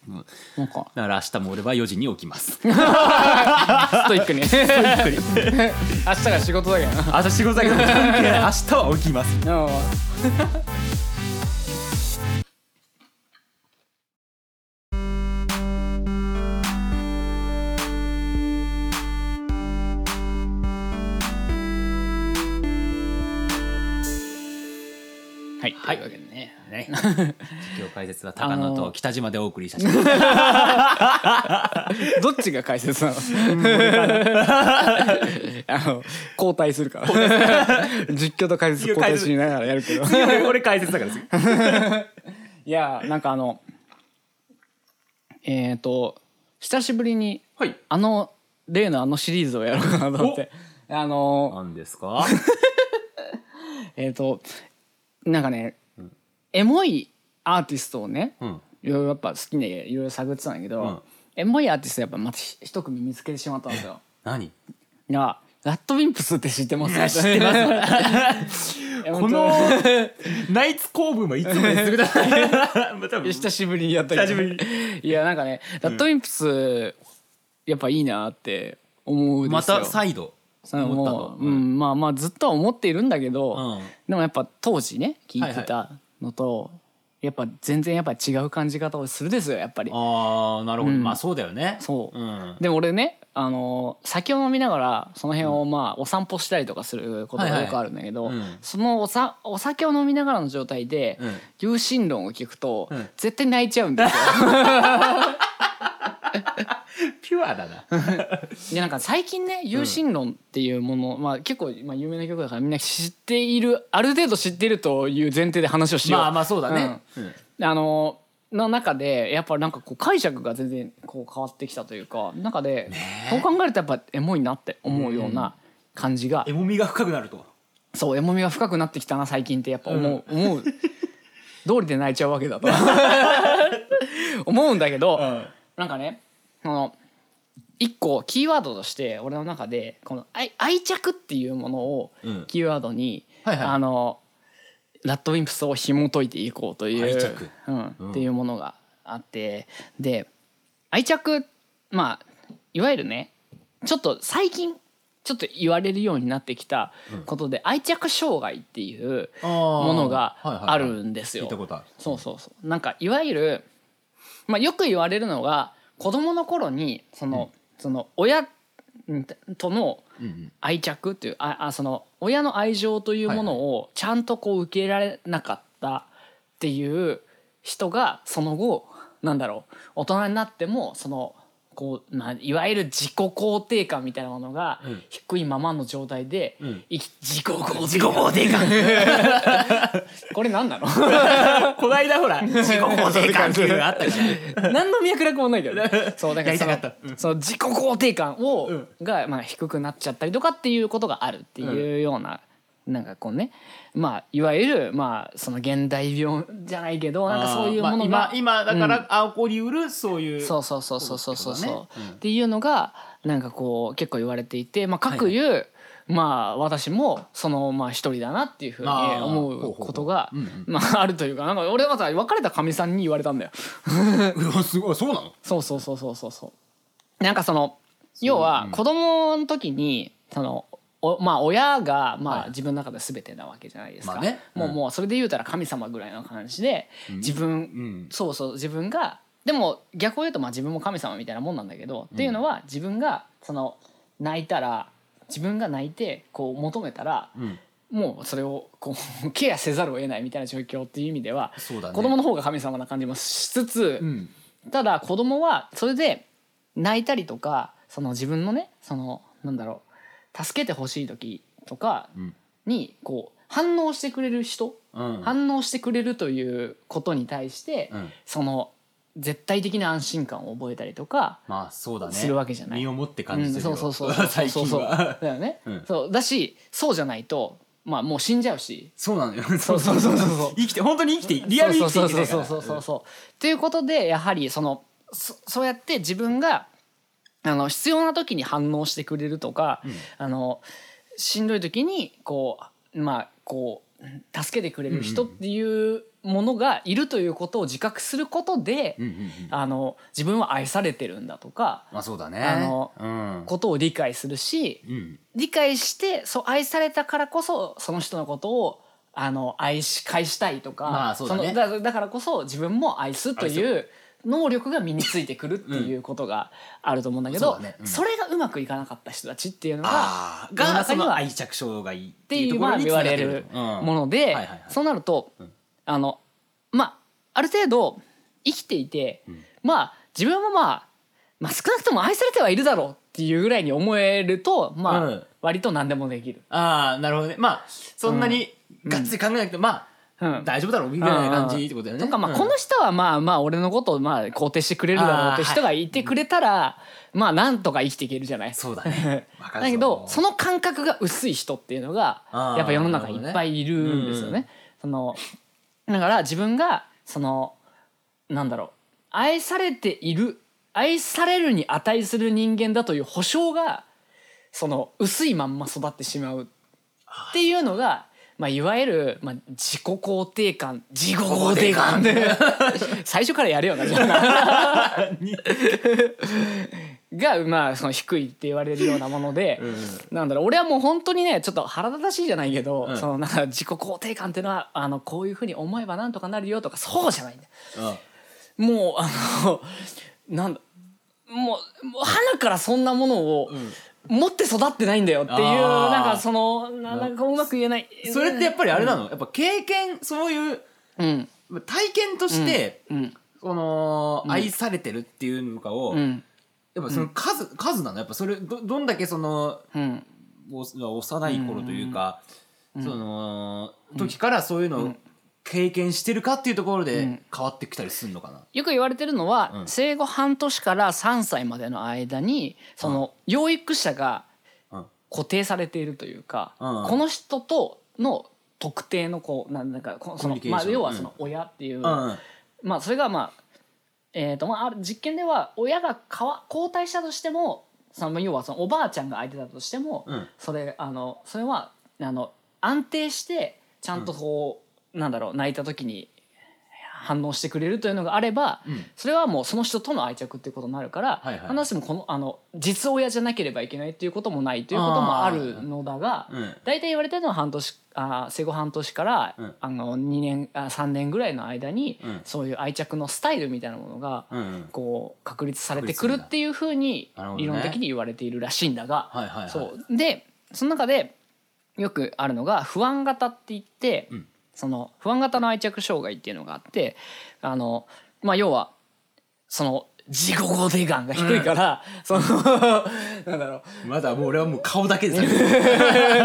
うん、なんかだから明日も俺は4時に起きますストイックに明日が仕事だけど明日仕事だけど関係ない明日は起きますはい、はい、というわけでね、実況解説は高野と北島でお送りさせていただきますどっちが解説なの交代するから実況と解説交代しながらやるけど俺解説だからいやなんか久しぶりに、はい、例のシリーズをやろうかなと思って何ですかなんかねエモいアーティストをね、うん、いろいろやっぱ好きでいろいろ探ってたんだけど、うん、エモいアーティストやっぱまた一組見つけてしまったんですよ。何？いやラッドウィンプスって知ってますか？知ってますこのナイツ公文もいつも言ってください久しぶりにやったけど、ね、いやなんかねラッドウィンプスやっぱいいなって思うんですよ。また再度思ったの、うん、まあまあずっとは思っているんだけど、うん、でもやっぱ当時ね聞いてた、はいはいのとやっぱ全然やっぱ違う感じ方をするですよやっぱり。ああなるほど、うん、まあそうだよね。そう、うん、でも俺ね酒を飲みながらその辺をまあお散歩したりとかすることがよくあるんだけど、はいはいうん、そのお酒を飲みながらの状態で有心論を聞くと、うん、絶対泣いちゃうんですよ。ピュアだなでなんか最近ね有心論っていうもの、うんまあ、結構まあ有名な曲だからみんな知っているある程度知っているという前提で話をしよう。まあまあそうだね、うんうん、の中でやっぱなんかこう解釈が全然こう変わってきたというか中で、ね、そう考えるとやっぱエモいなって思うような感じが、うん、エモみが深くなるとそうエモみが深くなってきたな最近ってやっぱ思う通りで泣いちゃうわけだと思うんだけど、うん、なんかね一個キーワードとして俺の中でこの愛着っていうものをキーワードに、うんはいはい、ラッドウィンプスを紐解いていこうという愛着、うんうん、っていうものがあってで愛着まあいわゆるねちょっと最近ちょっと言われるようになってきたことで、うん、愛着障害っていうものがあるんですよ。そうそうそうなんかいわゆる、まあ、よく言われるのが子供の頃にその親との愛着っていうその親の愛情というものをちゃんとこう受け入れられなかったっていう人がその後なんだろう大人になってもそのこうまあいわゆる自己肯定感みたいなものが低いままの状態で自己肯定感これ何なのこないだほら自己肯定感っていうのがあったじゃん何の脈絡もないけどねそうだからその自己肯定感がまあ低くなっちゃったりとかっていうことがあるっていうようななんかこうね、まあいわゆるまあその現代病じゃないけど、なんかそういうものが、まあ、今だから起こりうるそういう、そうそうそうそうそうそうそう、うん、っていうのがなんかこう結構言われていて、まあ各言う、はいはい、まあ私もそのまあ一人だなっていうふうに思うことがまああるというか、なんか俺また別れたかみさんに言われたんだよすごい、そうなの？そうそうそうそうそうそう、なんかその要は子供の時にそのまあ親がまあ自分の中で全てなわけじゃないですか、もうそれで言うたら神様ぐらいの感じで、自分そうそう自分が、でも逆を言うとまあ自分も神様みたいなもんなんだけど、っていうのは自分がその泣いたら、自分が泣いてこう求めたら、もうそれをこうケアせざるを得ないみたいな状況っていう意味では、そうだね、子供の方が神様な感じもしつつ、ただ子供はそれで泣いたりとか、その自分のね、そのなんだろう、助けてほしい時とかにこう反応してくれる人、反応してくれるということに対して、その絶対的な安心感を覚えたりとかするわけじゃない。身をもって感じてるよ最近は。だよね。そうだし、そうじゃないとまあもう死んじゃうし。そうなのよ。そうそうそうそう。生きて、本当に生きて、リアルに生きていけないから。そうそうそうそう。ということでやはりそのそうやって自分が必要な時に反応してくれるとか、しんどい時にこうまあこう助けてくれる人っていうものがいるということを自覚することで、自分は愛されてるんだとか、まあそうだね、ことを理解するし、理解してそう愛されたからこそその人のことを愛し返したいとか、まあそうだね、だからこそ自分も愛すという能力が身についてくるっていうことがあると思うんだけど、それがうまくいかなかった人たちっていうのがその愛着障害っていうところに言われるもので、そうなるとまあある程度生きていて、まあ自分はまあ少なくとも愛されてはいるだろうっていうぐらいに思えると、まあ割と何でもできる。ああなるほどね。まあそんなにガッツリ考えなくて、まあ大丈夫だろうみたいな感じってことだよね。とかまあこの人はまあ俺のことをまあ肯定してくれるだろうって人がいてくれたら、まあなんとか生きていけるじゃない。そうだね。だけどその感覚が薄い人っていうのがやっぱ世の中にいっぱいいるんですよね。そのだから自分がそのなんだろう、愛されている、愛されるに値する人間だという保証がその薄いまんま育ってしまうっていうのが、まあいわゆるまあ自己肯定感で最初からやるよなじゃあがまあその低いって言われるようなもので、なんだろう、俺はもう本当にね、ちょっと腹立たしいじゃないけど、そのなんか自己肯定感っていうのはこういうふうに思えばなんとかなるよとか、そうじゃないんだ。もうなんだ、もう花からそんなものを持って育ってないんだよっていう、なんかそのなんかうまく言えない。それってやっぱりあれなの？やっぱ経験、そういう体験としてこの愛されてるっていうのかを。やっぱその数なの、やっぱそれ どんだけその、幼い頃というか、その時からそういうのを経験してるかっていうところで変わってきたりするのかな。よく言われてるのは、生後半年から3歳までの間にその養育者が固定されているというか、この人との特定のこうなんかその、まあ要はその親っていう、まあそれがまあまあ、実験では親が交代したとしても、その要はそのおばあちゃんが相手だとしても、それは安定してちゃんとこう、なんだろう、泣いた時に反応してくれるというのがあれば、それはもうその人との愛着っていうことになるから、話もこの実親じゃなければいけないっていうこともないということもあるのだが、大体言われてるのは生後半年から2年3年ぐらいの間に、そういう愛着のスタイルみたいなものがこう確立されてくるっていうふうに理論的に言われているらしいんだが、そうでその中でよくあるのが不安型って言って、その不安型の愛着障害っていうのがあって、まあ要はその自己肯定感が低いから、そのなんだろう、まだもう俺はもう顔だけで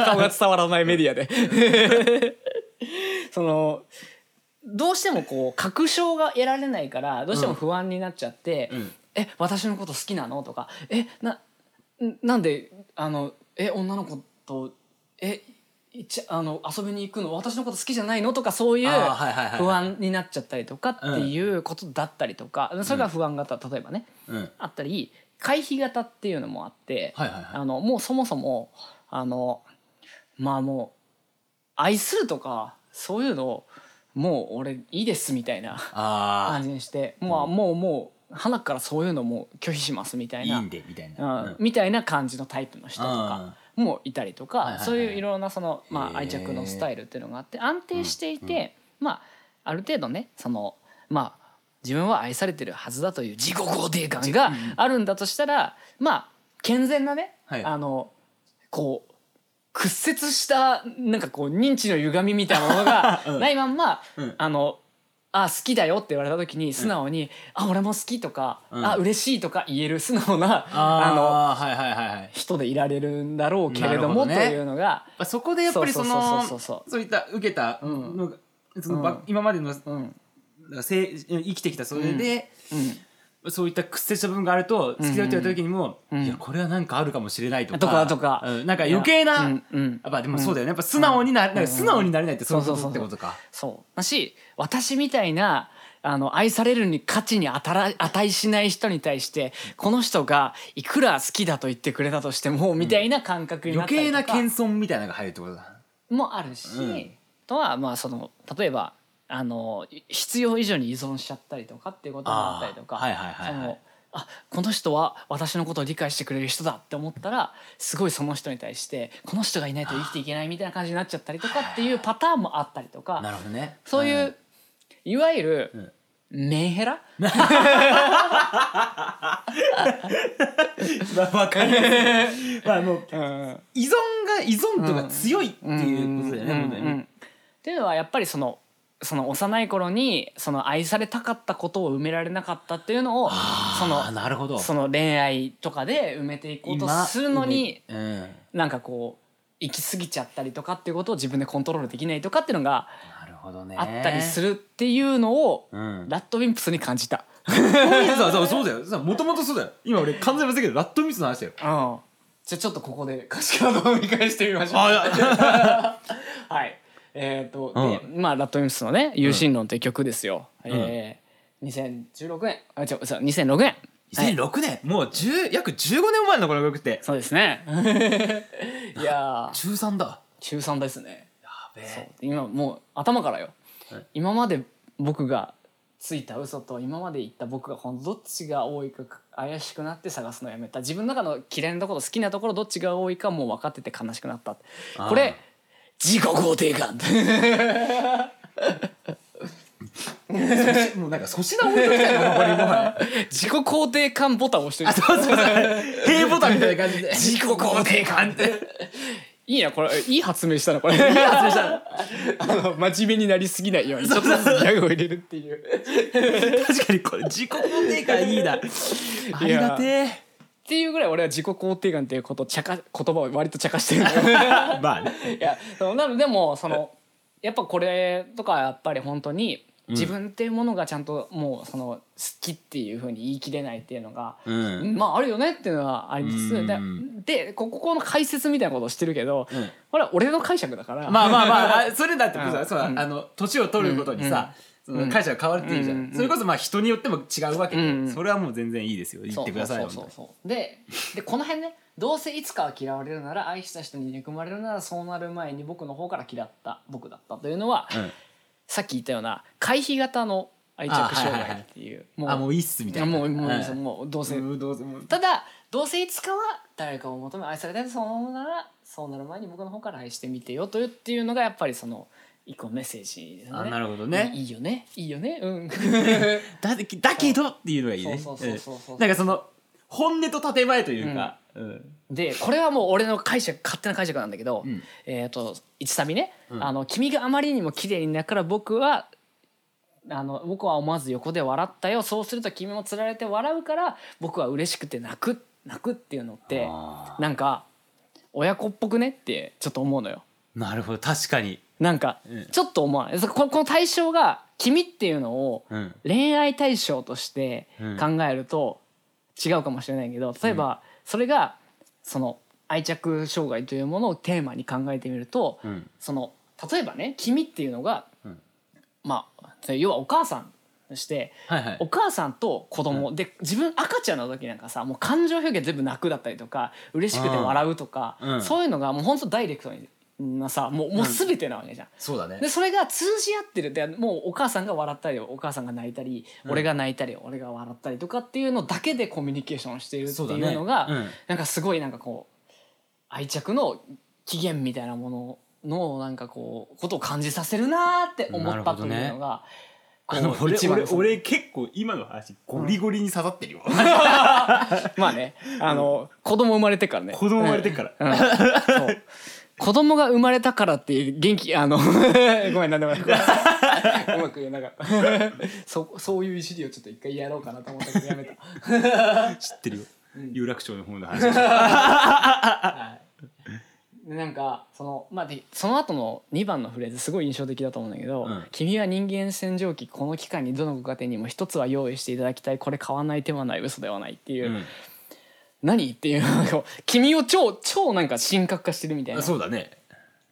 顔が伝わらないメディアでそのどうしてもこう確証が得られないから、どうしても不安になっちゃって、私のこと好きなのとか、なんで女の子と遊びに行くの私のこと好きじゃないのとか、そういう不安になっちゃったりとかっていうことだったりとか、それが不安型、例えばね、あったり回避型っていうのもあって、もうそもそもまあもう愛するとかそういうのもう俺いいですみたいな感じにして、もう鼻からそういうのも拒否しますみたいな、みたいな感じのタイプの人とかもいたりとか、そういういろんなその、まあ、愛着のスタイルっていうのがあって、安定していて、まあ、ある程度ね、その、まあ、自分は愛されてるはずだという自己肯定感があるんだとしたら、まあ、健全なね、はい、こう屈折したなんかこう認知の歪みみたいなものがないまんま、うん、好きだよって言われた時に素直に、俺も好きとか、嬉しいとか言える素直な人でいられるんだろうけれども、というのが、そこでやっぱりそういった受けた、その今までの、生きてきたそれで、そういった屈折した部分があると、好きだよって言われた時にも、いやこれはなんかあるかもしれないとか、なんか余計な、やっぱでもそうだよね、やっぱ素直になれないってそういうことってことか。そうだし、私みたいな愛されるに価値に値しない人に対して、この人がいくら好きだと言ってくれたとしてもみたいな感覚になったりとか、余計な謙遜みたいなのが入るってことだもあるし、とはまあその例えば必要以上に依存しちゃったりとかっていうことがあったりとか、この人は私のことを理解してくれる人だって思ったら、すごいその人に対してこの人がいないと生きていけないみたいな感じになっちゃったりとかっていうパターンもあったりとか、そういういわゆるメンヘラ、依存がとか強いっていうことだよね。っていうのはやっぱりその幼い頃にその愛されたかったことを埋められなかったっていうのを、その恋愛とかで埋めていこうとするのに、なんかこう行き過ぎちゃったりとかっていうことを自分でコントロールできないとかっていうのがあったりするっていうのを、ラッドウィンプスに感じた。そうだよ、もともとそうだよ。今俺完全に忘れたけど、ラッドウィンプスの話だよ。じゃあちょっとここで歌詞カードを見返してみましょう。はい。ラッドウィンプスのね、有心論という曲ですよ。2006年、2006年、もう約15年前のこの曲って。そうですね。いや中3ですね。やべえ。今もう頭からよ、今まで僕がついた嘘と今まで言った僕がどっちが多いか怪しくなって探すのやめた。自分の中の嫌いなところ、好きなところ、どっちが多いかもう分かってて悲しくなった。これ自己肯定感。もうなんか粗品置いときたいな、ここにもはや。自己肯定感ボタン押してる。平ボタンみたいな感じで。自己肯定感って。いいな、これいい発明したな、これ。真面目になりすぎないようにちょっとギャグを入れるっていう。確かにこれ自己肯定感いいな。ありがてえ。っていうぐらい俺は自己肯定感っていう言葉を割と茶化してる。まあね。いや、なのでもやっぱこれとかやっぱり本当に自分っていうものがちゃんともう好きっていう風に言い切れないっていうのが、まああるよねっていうのはありつつ、でこの解説みたいなことをしてるけど、これは俺の解釈だから。まあそれだってそうだ、年を取るごとにさ。会社が変わるっていうじゃん。それこそまあ人によっても違うわけで、それはもう全然いいですよ。言ってくださいよ。でこの辺ね、どうせいつかは嫌われるなら、愛した人に憎まれるなら、そうなる前に僕の方から嫌った僕だったというのは、さっき言ったような回避型の愛着障害っていう、もういいっすみたいな、もうどうせ、ただどうせいつかは誰かを求め愛されたい、そうなるならそうなる前に僕の方から愛してみてよというっていうのがやっぱり一個メッセージですね。なるほどね。いいよね、いいよね、だけどっていうのがいいね。なんか本音と建前というか、でこれはもう俺の勝手な解釈なんだけど、1サビね、君があまりにも綺麗になるから僕は思わず横で笑ったよ、そうすると君もつられて笑うから僕は嬉しくて泣くっていうのって、なんか親子っぽくねってちょっと思うのよ。なるほど、確かに。なんかちょっと思わない、この対象が君っていうのを恋愛対象として考えると違うかもしれないけど、例えばそれが愛着障害というものをテーマに考えてみると、うん、その例えばね、君っていうのが、うん、まあ要はお母さんとして、はいはい、お母さんと子供、うん、で自分赤ちゃんの時なんかさ、もう感情表現全部泣くだったりとか嬉しくて笑うとか、うん、そういうのがもう本当ダイレクトにさ、もう全てなわけじゃん、うん、そうだね、でそれが通じ合ってるって、もうお母さんが笑ったりお母さんが泣いたり、うん、俺が泣いたり俺が笑ったりとかっていうのだけでコミュニケーションしているっていうのが、そうだね、うん、なんかすごいなんかこう愛着の起源みたいなもののなんかこうことを感じさせるなって思ったというのが、俺結構今の話ゴリゴリに刺さってるよ、うん、まあね、子供生まれてからね、子供生まれてから、うんうん、そう、子供が生まれたからって元気ごめん、なんでもない、うまく言えなかったそういういじりをちょっと一回やろうかなと思ったけどやめた知ってるよ、うん、有楽町の方の話なんかでその後の2番のフレーズすごい印象的だと思うんだけど、うん、君は人間洗浄機、この期間にどのご家庭にも一つは用意していただきたい、これ買わない手はない、嘘ではないっていう、うん、何っていう君を超なんか神格化してるみたいな、そうだね、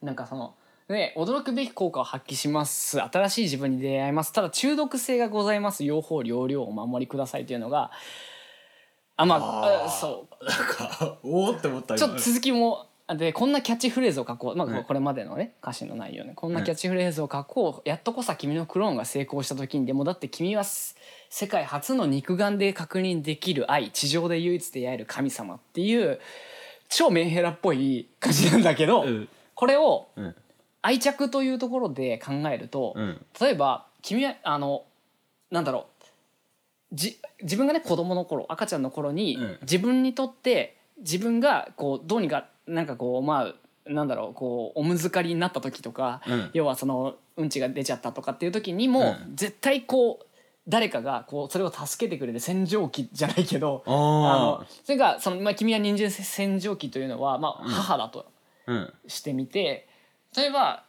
なんかそのね、驚くべき効果を発揮します、新しい自分に出会えます、ただ中毒性がございます、用法量量をお守りくださいというのが、そうなんかおーって思ったちょっと続きもで、こんなキャッチフレーズを書こう、まあ、これまでのね、歌詞の内容ね、こんなキャッチフレーズを書こう、やっとこさ君のクローンが成功した時に、でもだって君は世界初の肉眼で確認できる愛、地上で唯一出会える神様っていう超メンヘラっぽい感じなんだけど、うん、これを愛着というところで考えると、うん、例えば君はなんだろう、自分がね子供の頃、赤ちゃんの頃に、うん、自分にとって自分がこうどうにかなんかこう、まあなんだろう、こうおむずかりになった時とか、うん、要はそのうんちが出ちゃったとかっていう時にも、うん、絶対こう誰かがこうそれを助けてくれて、洗浄機じゃないけど、それがその、まあ、君は人間洗浄機というのは、まあ、母だとしてみて、うんうん、例えば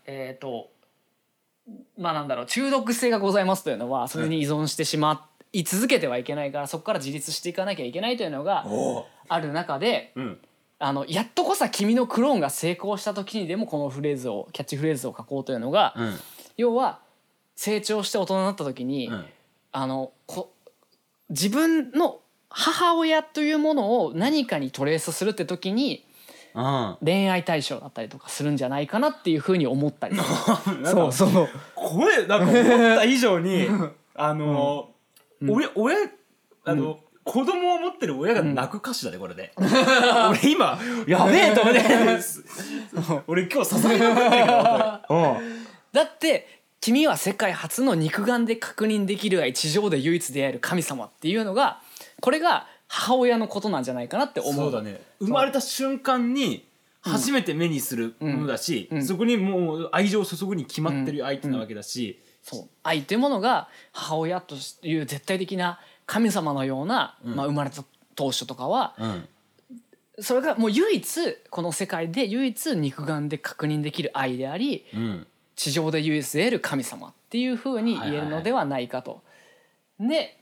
まあなんだろう、中毒性がございますというのはそれに依存してしまい続けてはいけないから、そこから自立していかなきゃいけないというのがある中で。うん、やっとこさ君のクローンが成功した時にでも、このフレーズをキャッチフレーズを書こうというのが、うん、要は成長して大人になった時に、うん、自分の母親というものを何かにトレースするって時に、うん、恋愛対象だったりとかするんじゃないかなっていうふうに思ったりそうそう、これなんか思った以上にうん、親うん、子供を持ってる親が泣く歌詞だね、これね、うん、俺今やべえと思って俺今日刺されなかったからだって君は世界初の肉眼で確認できる愛、地上で唯一出会える神様っていうのが、これが母親のことなんじゃないかなって思う。そうだね、生まれた瞬間に初めて目にするものだし、うんうん、そこにもう愛情を注ぐに決まってる相手なわけだし、うんうん、そう、愛というものが母親という絶対的な神様のような、まあ、生まれた当初とかは、うん、それがもう唯一この世界で唯一肉眼で確認できる愛であり、うん、地上で唯一得る神様っていう風に言えるのではないかと、はいはいはい、で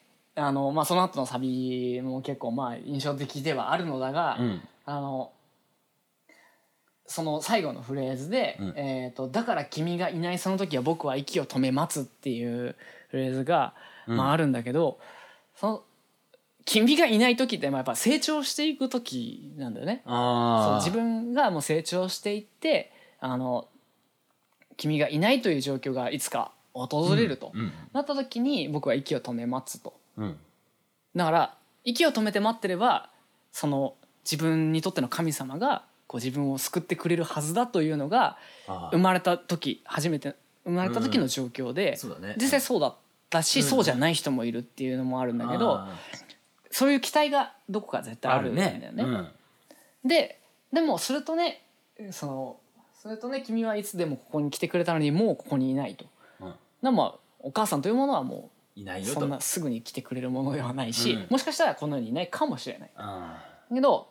まあ、その後のサビも結構まあ印象的ではあるのだが、うん、その最後のフレーズで、うん、だから君がいないその時は僕は息を止め待つっていうフレーズが、まあ、あるんだけど、うん、その君がいない時ってやっぱ成長していく時なんだよね。そう、自分がもう成長していって、君がいないという状況がいつか訪れると、うんうん、なった時に僕は息を止め待つと、うん、だから息を止めて待ってれば、その自分にとっての神様がこう自分を救ってくれるはずだというのが、生まれた時、初めて生まれた時の状況で、うん、そうだね、実際そうだっただし、そうじゃない人もいるっていうのもあるんだけど、そういう期待がどこか絶対あるんだよね。うん、でもするとね、君はいつでもここに来てくれたのに、もうここにいないと。うん、でもお母さんというものはもういないよと、そんなすぐに来てくれるものではないし、うん、もしかしたらこの世にいないかもしれない。うん、けど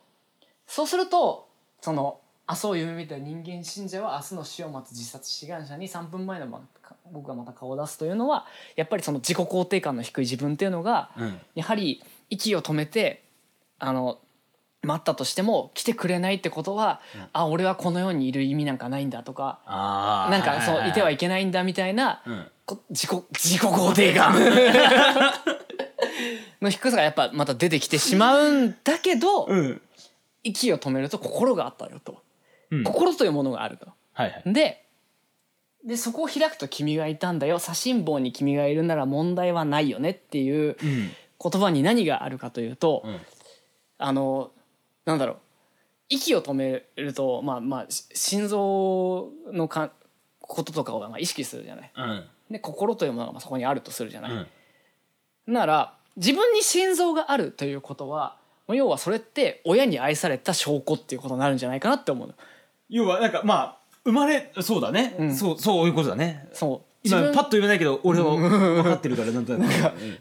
そうすると明日を夢見た人間信者は明日の死を待つ自殺志願者に3分前の僕がまた顔を出すというのは、やっぱりその自己肯定感の低い自分っていうのが、やはり息を止めて待ったとしても来てくれないってことは、うん、あ俺はこの世にいる意味なんかないんだとか、あなんかそう、はいはいはい、いてはいけないんだみたいな、うん、自己肯定感の低さがやっぱまた出てきてしまうんだけど、うん、息を止めると心があったよと、うん、心というものがあると、はいはい、でそこを開くと君がいたんだよ、左心房に君がいるなら問題はないよねっていう言葉に何があるかというと、うん、なんだろう、息を止めると、まあ心臓のこととかを意識するじゃない、うん、で心というものがそこにあるとするじゃない、うん、なら自分に心臓があるということは要はそれって親に愛された証拠っていうことになるんじゃないかなって思うの。要はなんかまあ生まれそうだね、うん、そういうことだね。そう今パッと言えないけど俺は分かってるからなんとなく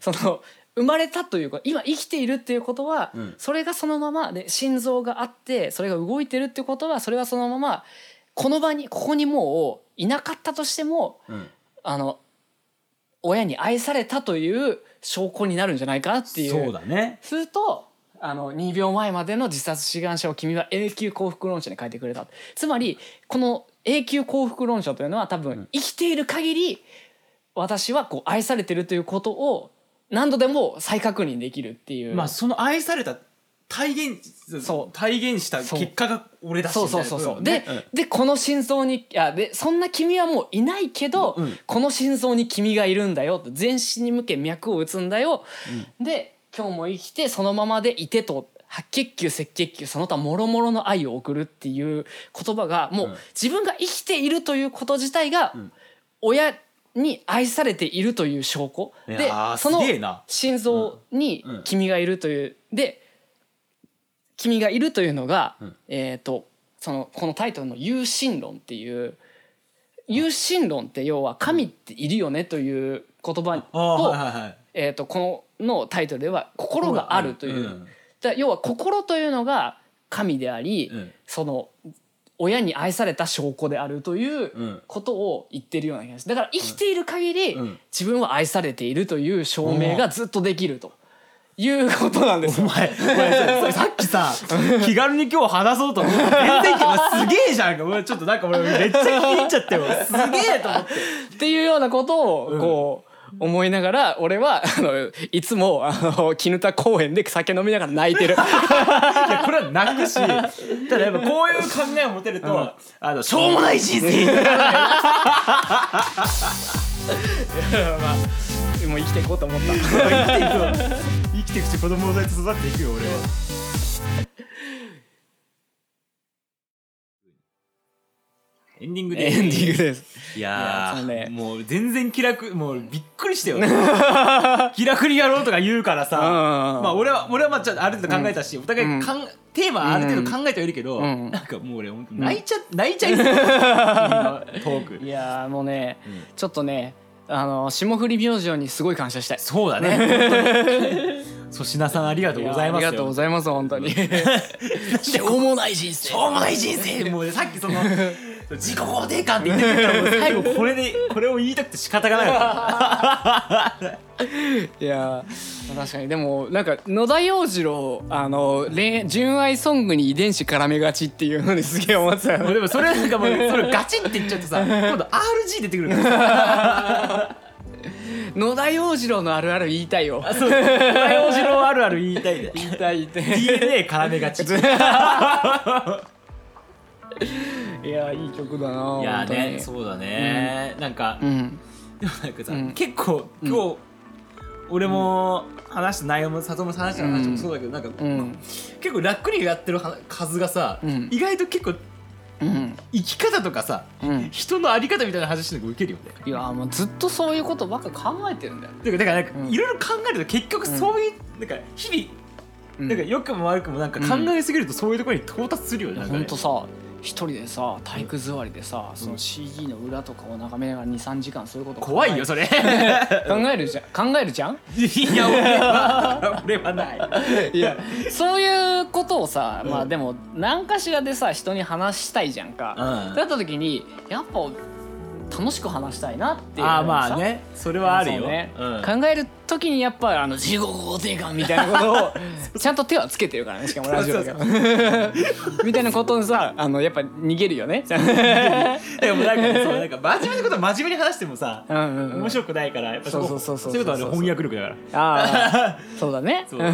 その生まれたというか今生きているっていうことは、うん、それがそのままで心臓があってそれが動いてるってことはそれはそのままこの場にここにもういなかったとしても、うん、親に愛されたという証拠になるんじゃないかなっていう。そうだね。すると2秒前までの自殺志願者を君は永久幸福論者に変えてくれた。つまりこの永久幸福論者というのは多分生きている限り私はこう愛されてるということを何度でも再確認できるっていう、まあ、その愛された体現した結果が俺だしみたいな、そうそうそうそう、ね、でこの心臓にでそんな君はもういないけど、うん、この心臓に君がいるんだよと全身に向け脈を打つんだよ、うん、で今日も生きてそのままでいてと白血球赤血球その他諸々の愛を送るっていう言葉がもう自分が生きているということ自体が親に愛されているという証拠で、その心臓に君がいるというで君がいるというのがこのタイトルの有神論っていう有神論って要は神っているよねという言葉とこのタイトルでは心があるという要は心というのが神であり、うん、その親に愛された証拠であるということを言ってるような気がする。だから生きている限り、うん、自分は愛されているという証明がずっとできるということなんです。お前さっきさ気軽に今日話そうと思って全然すげえじゃんか。ちょっとなんか俺めっちゃ気に入っちゃってよすげえと思ってっていうようなことをこう、うん思いながら俺はいつも絹田公園で酒飲みながら泣いてるいやこれは泣くしただやっぱこういう考えを持てると、うん、しょうもない人生まあ、もう生きていこうと思った生きていくし子供を育てていくよ俺はエンディングです。エンディングです。いや、もう全然気楽、もうびっくりしたよね。気楽にやろうとか言うからさ、まあ俺はまあちょっとある程度考えたし、お互いテーマはある程度考えてはいるけど、なんかもう俺泣いちゃいそう。トーク。いやもうね、ちょっとね、霜降り明星にすごい感謝したい。そうだね。粗品さんありがとうございますよ。ありがとうございます本当に。しょうもない人生。しょうもない人生。もうさっきその。自己肯定感って言ってたからもう最後これを言いたくて仕方がなかったいや確かにでもなんか野田洋次郎純愛ソングに遺伝子絡めがちっていうのですげえ思ってたよでもそれなんかもうそれガチって言っちゃうとさ今度 RG 出てくるから野田洋次郎のあるある言いたいよ。そう野田洋次郎あるある言いたいで言いたい DNA 絡めがちいやいい曲だな。いやねそうだね、うん、なんか、うん、でもなんかさ、うん、結構今日、うん、俺も話した内容も里村さんの話もそうだけど、うん、なんか、うん、結構楽にやってる数がさ、うん、意外と結構、うん、生き方とかさ、うん、人の在り方みたいな話にウケるよね。いやもうずっとそういうことばっか考えてるんだよ。だからなんか、うん、いろいろ考えると結局そういう、うん、なんか日々なんか良くも悪くもなんか考えすぎるとそういうところに到達するよね。本当さ。一人でさ体育座りでさ、うん、その CD の裏とかを眺めながら 2,3 時間そういうこと怖いよそれ考えるじゃんいや俺はないいやそういうことをさ、うん、まあでも何かしらでさ人に話したいじゃんか、うん、だった時にやっぱ楽しく話したいなっていう。あ、まあね、それはあるよ、ね、うん、考える時にやっぱ自己肯定感みたいなことをちゃんと手はつけてるからね、しかもラジオだからみたいなことにさ、やっぱ逃げるよねでもなんか真面目なことは真面目に話してもさ、面白くないから、やっぱそういうことは翻訳力だから。あそうだね、そうなん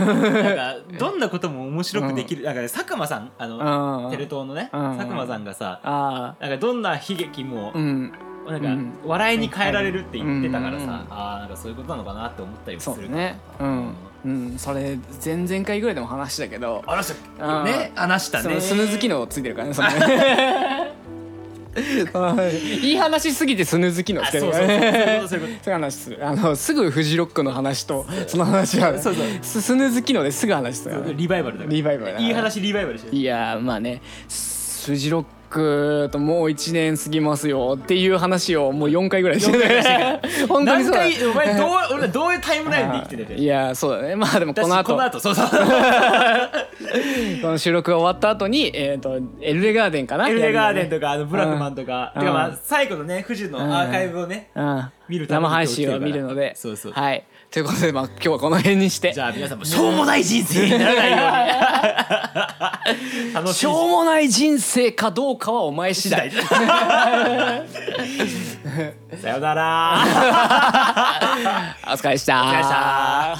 かどんなことも面白くできる、なんか佐久間さん、テレ東のね、佐久間さんがさ、なんかどんな悲劇も、なんか笑いに変えられるって言ってたからさ、なんかそういうことなのかなって思ったりもする。そうね、うん、それ前々回ぐらいでも話したけど、話したね。スヌズ機能ついてるからね、そのいい話すぎてスヌズ機能つけるからね。そういう話する。すぐフジロックの話とその話はスヌズ機能ですぐ話する。リバイバルだから。いい話リバイバルしてる。いやまあね、フジロックともう1年過ぎますよっていう話をもう4回ぐらいしてね本当にそうだ。何回お前俺どういうタイムラインで生きてるの。いやそうだね、まあでもこの後そうこの収録が終わった後にエルレガーデンかな、エルレガーデンとかブラフマンとか、てかまあ最後のねフジのアーカイブをね見るために生配信を見るので、そうはい、ということで、まあ今日はこの辺にして、じゃあ皆さんもしょうもない人生にならないようにしょうもない人生かどうかはお前次第さよならお疲れした。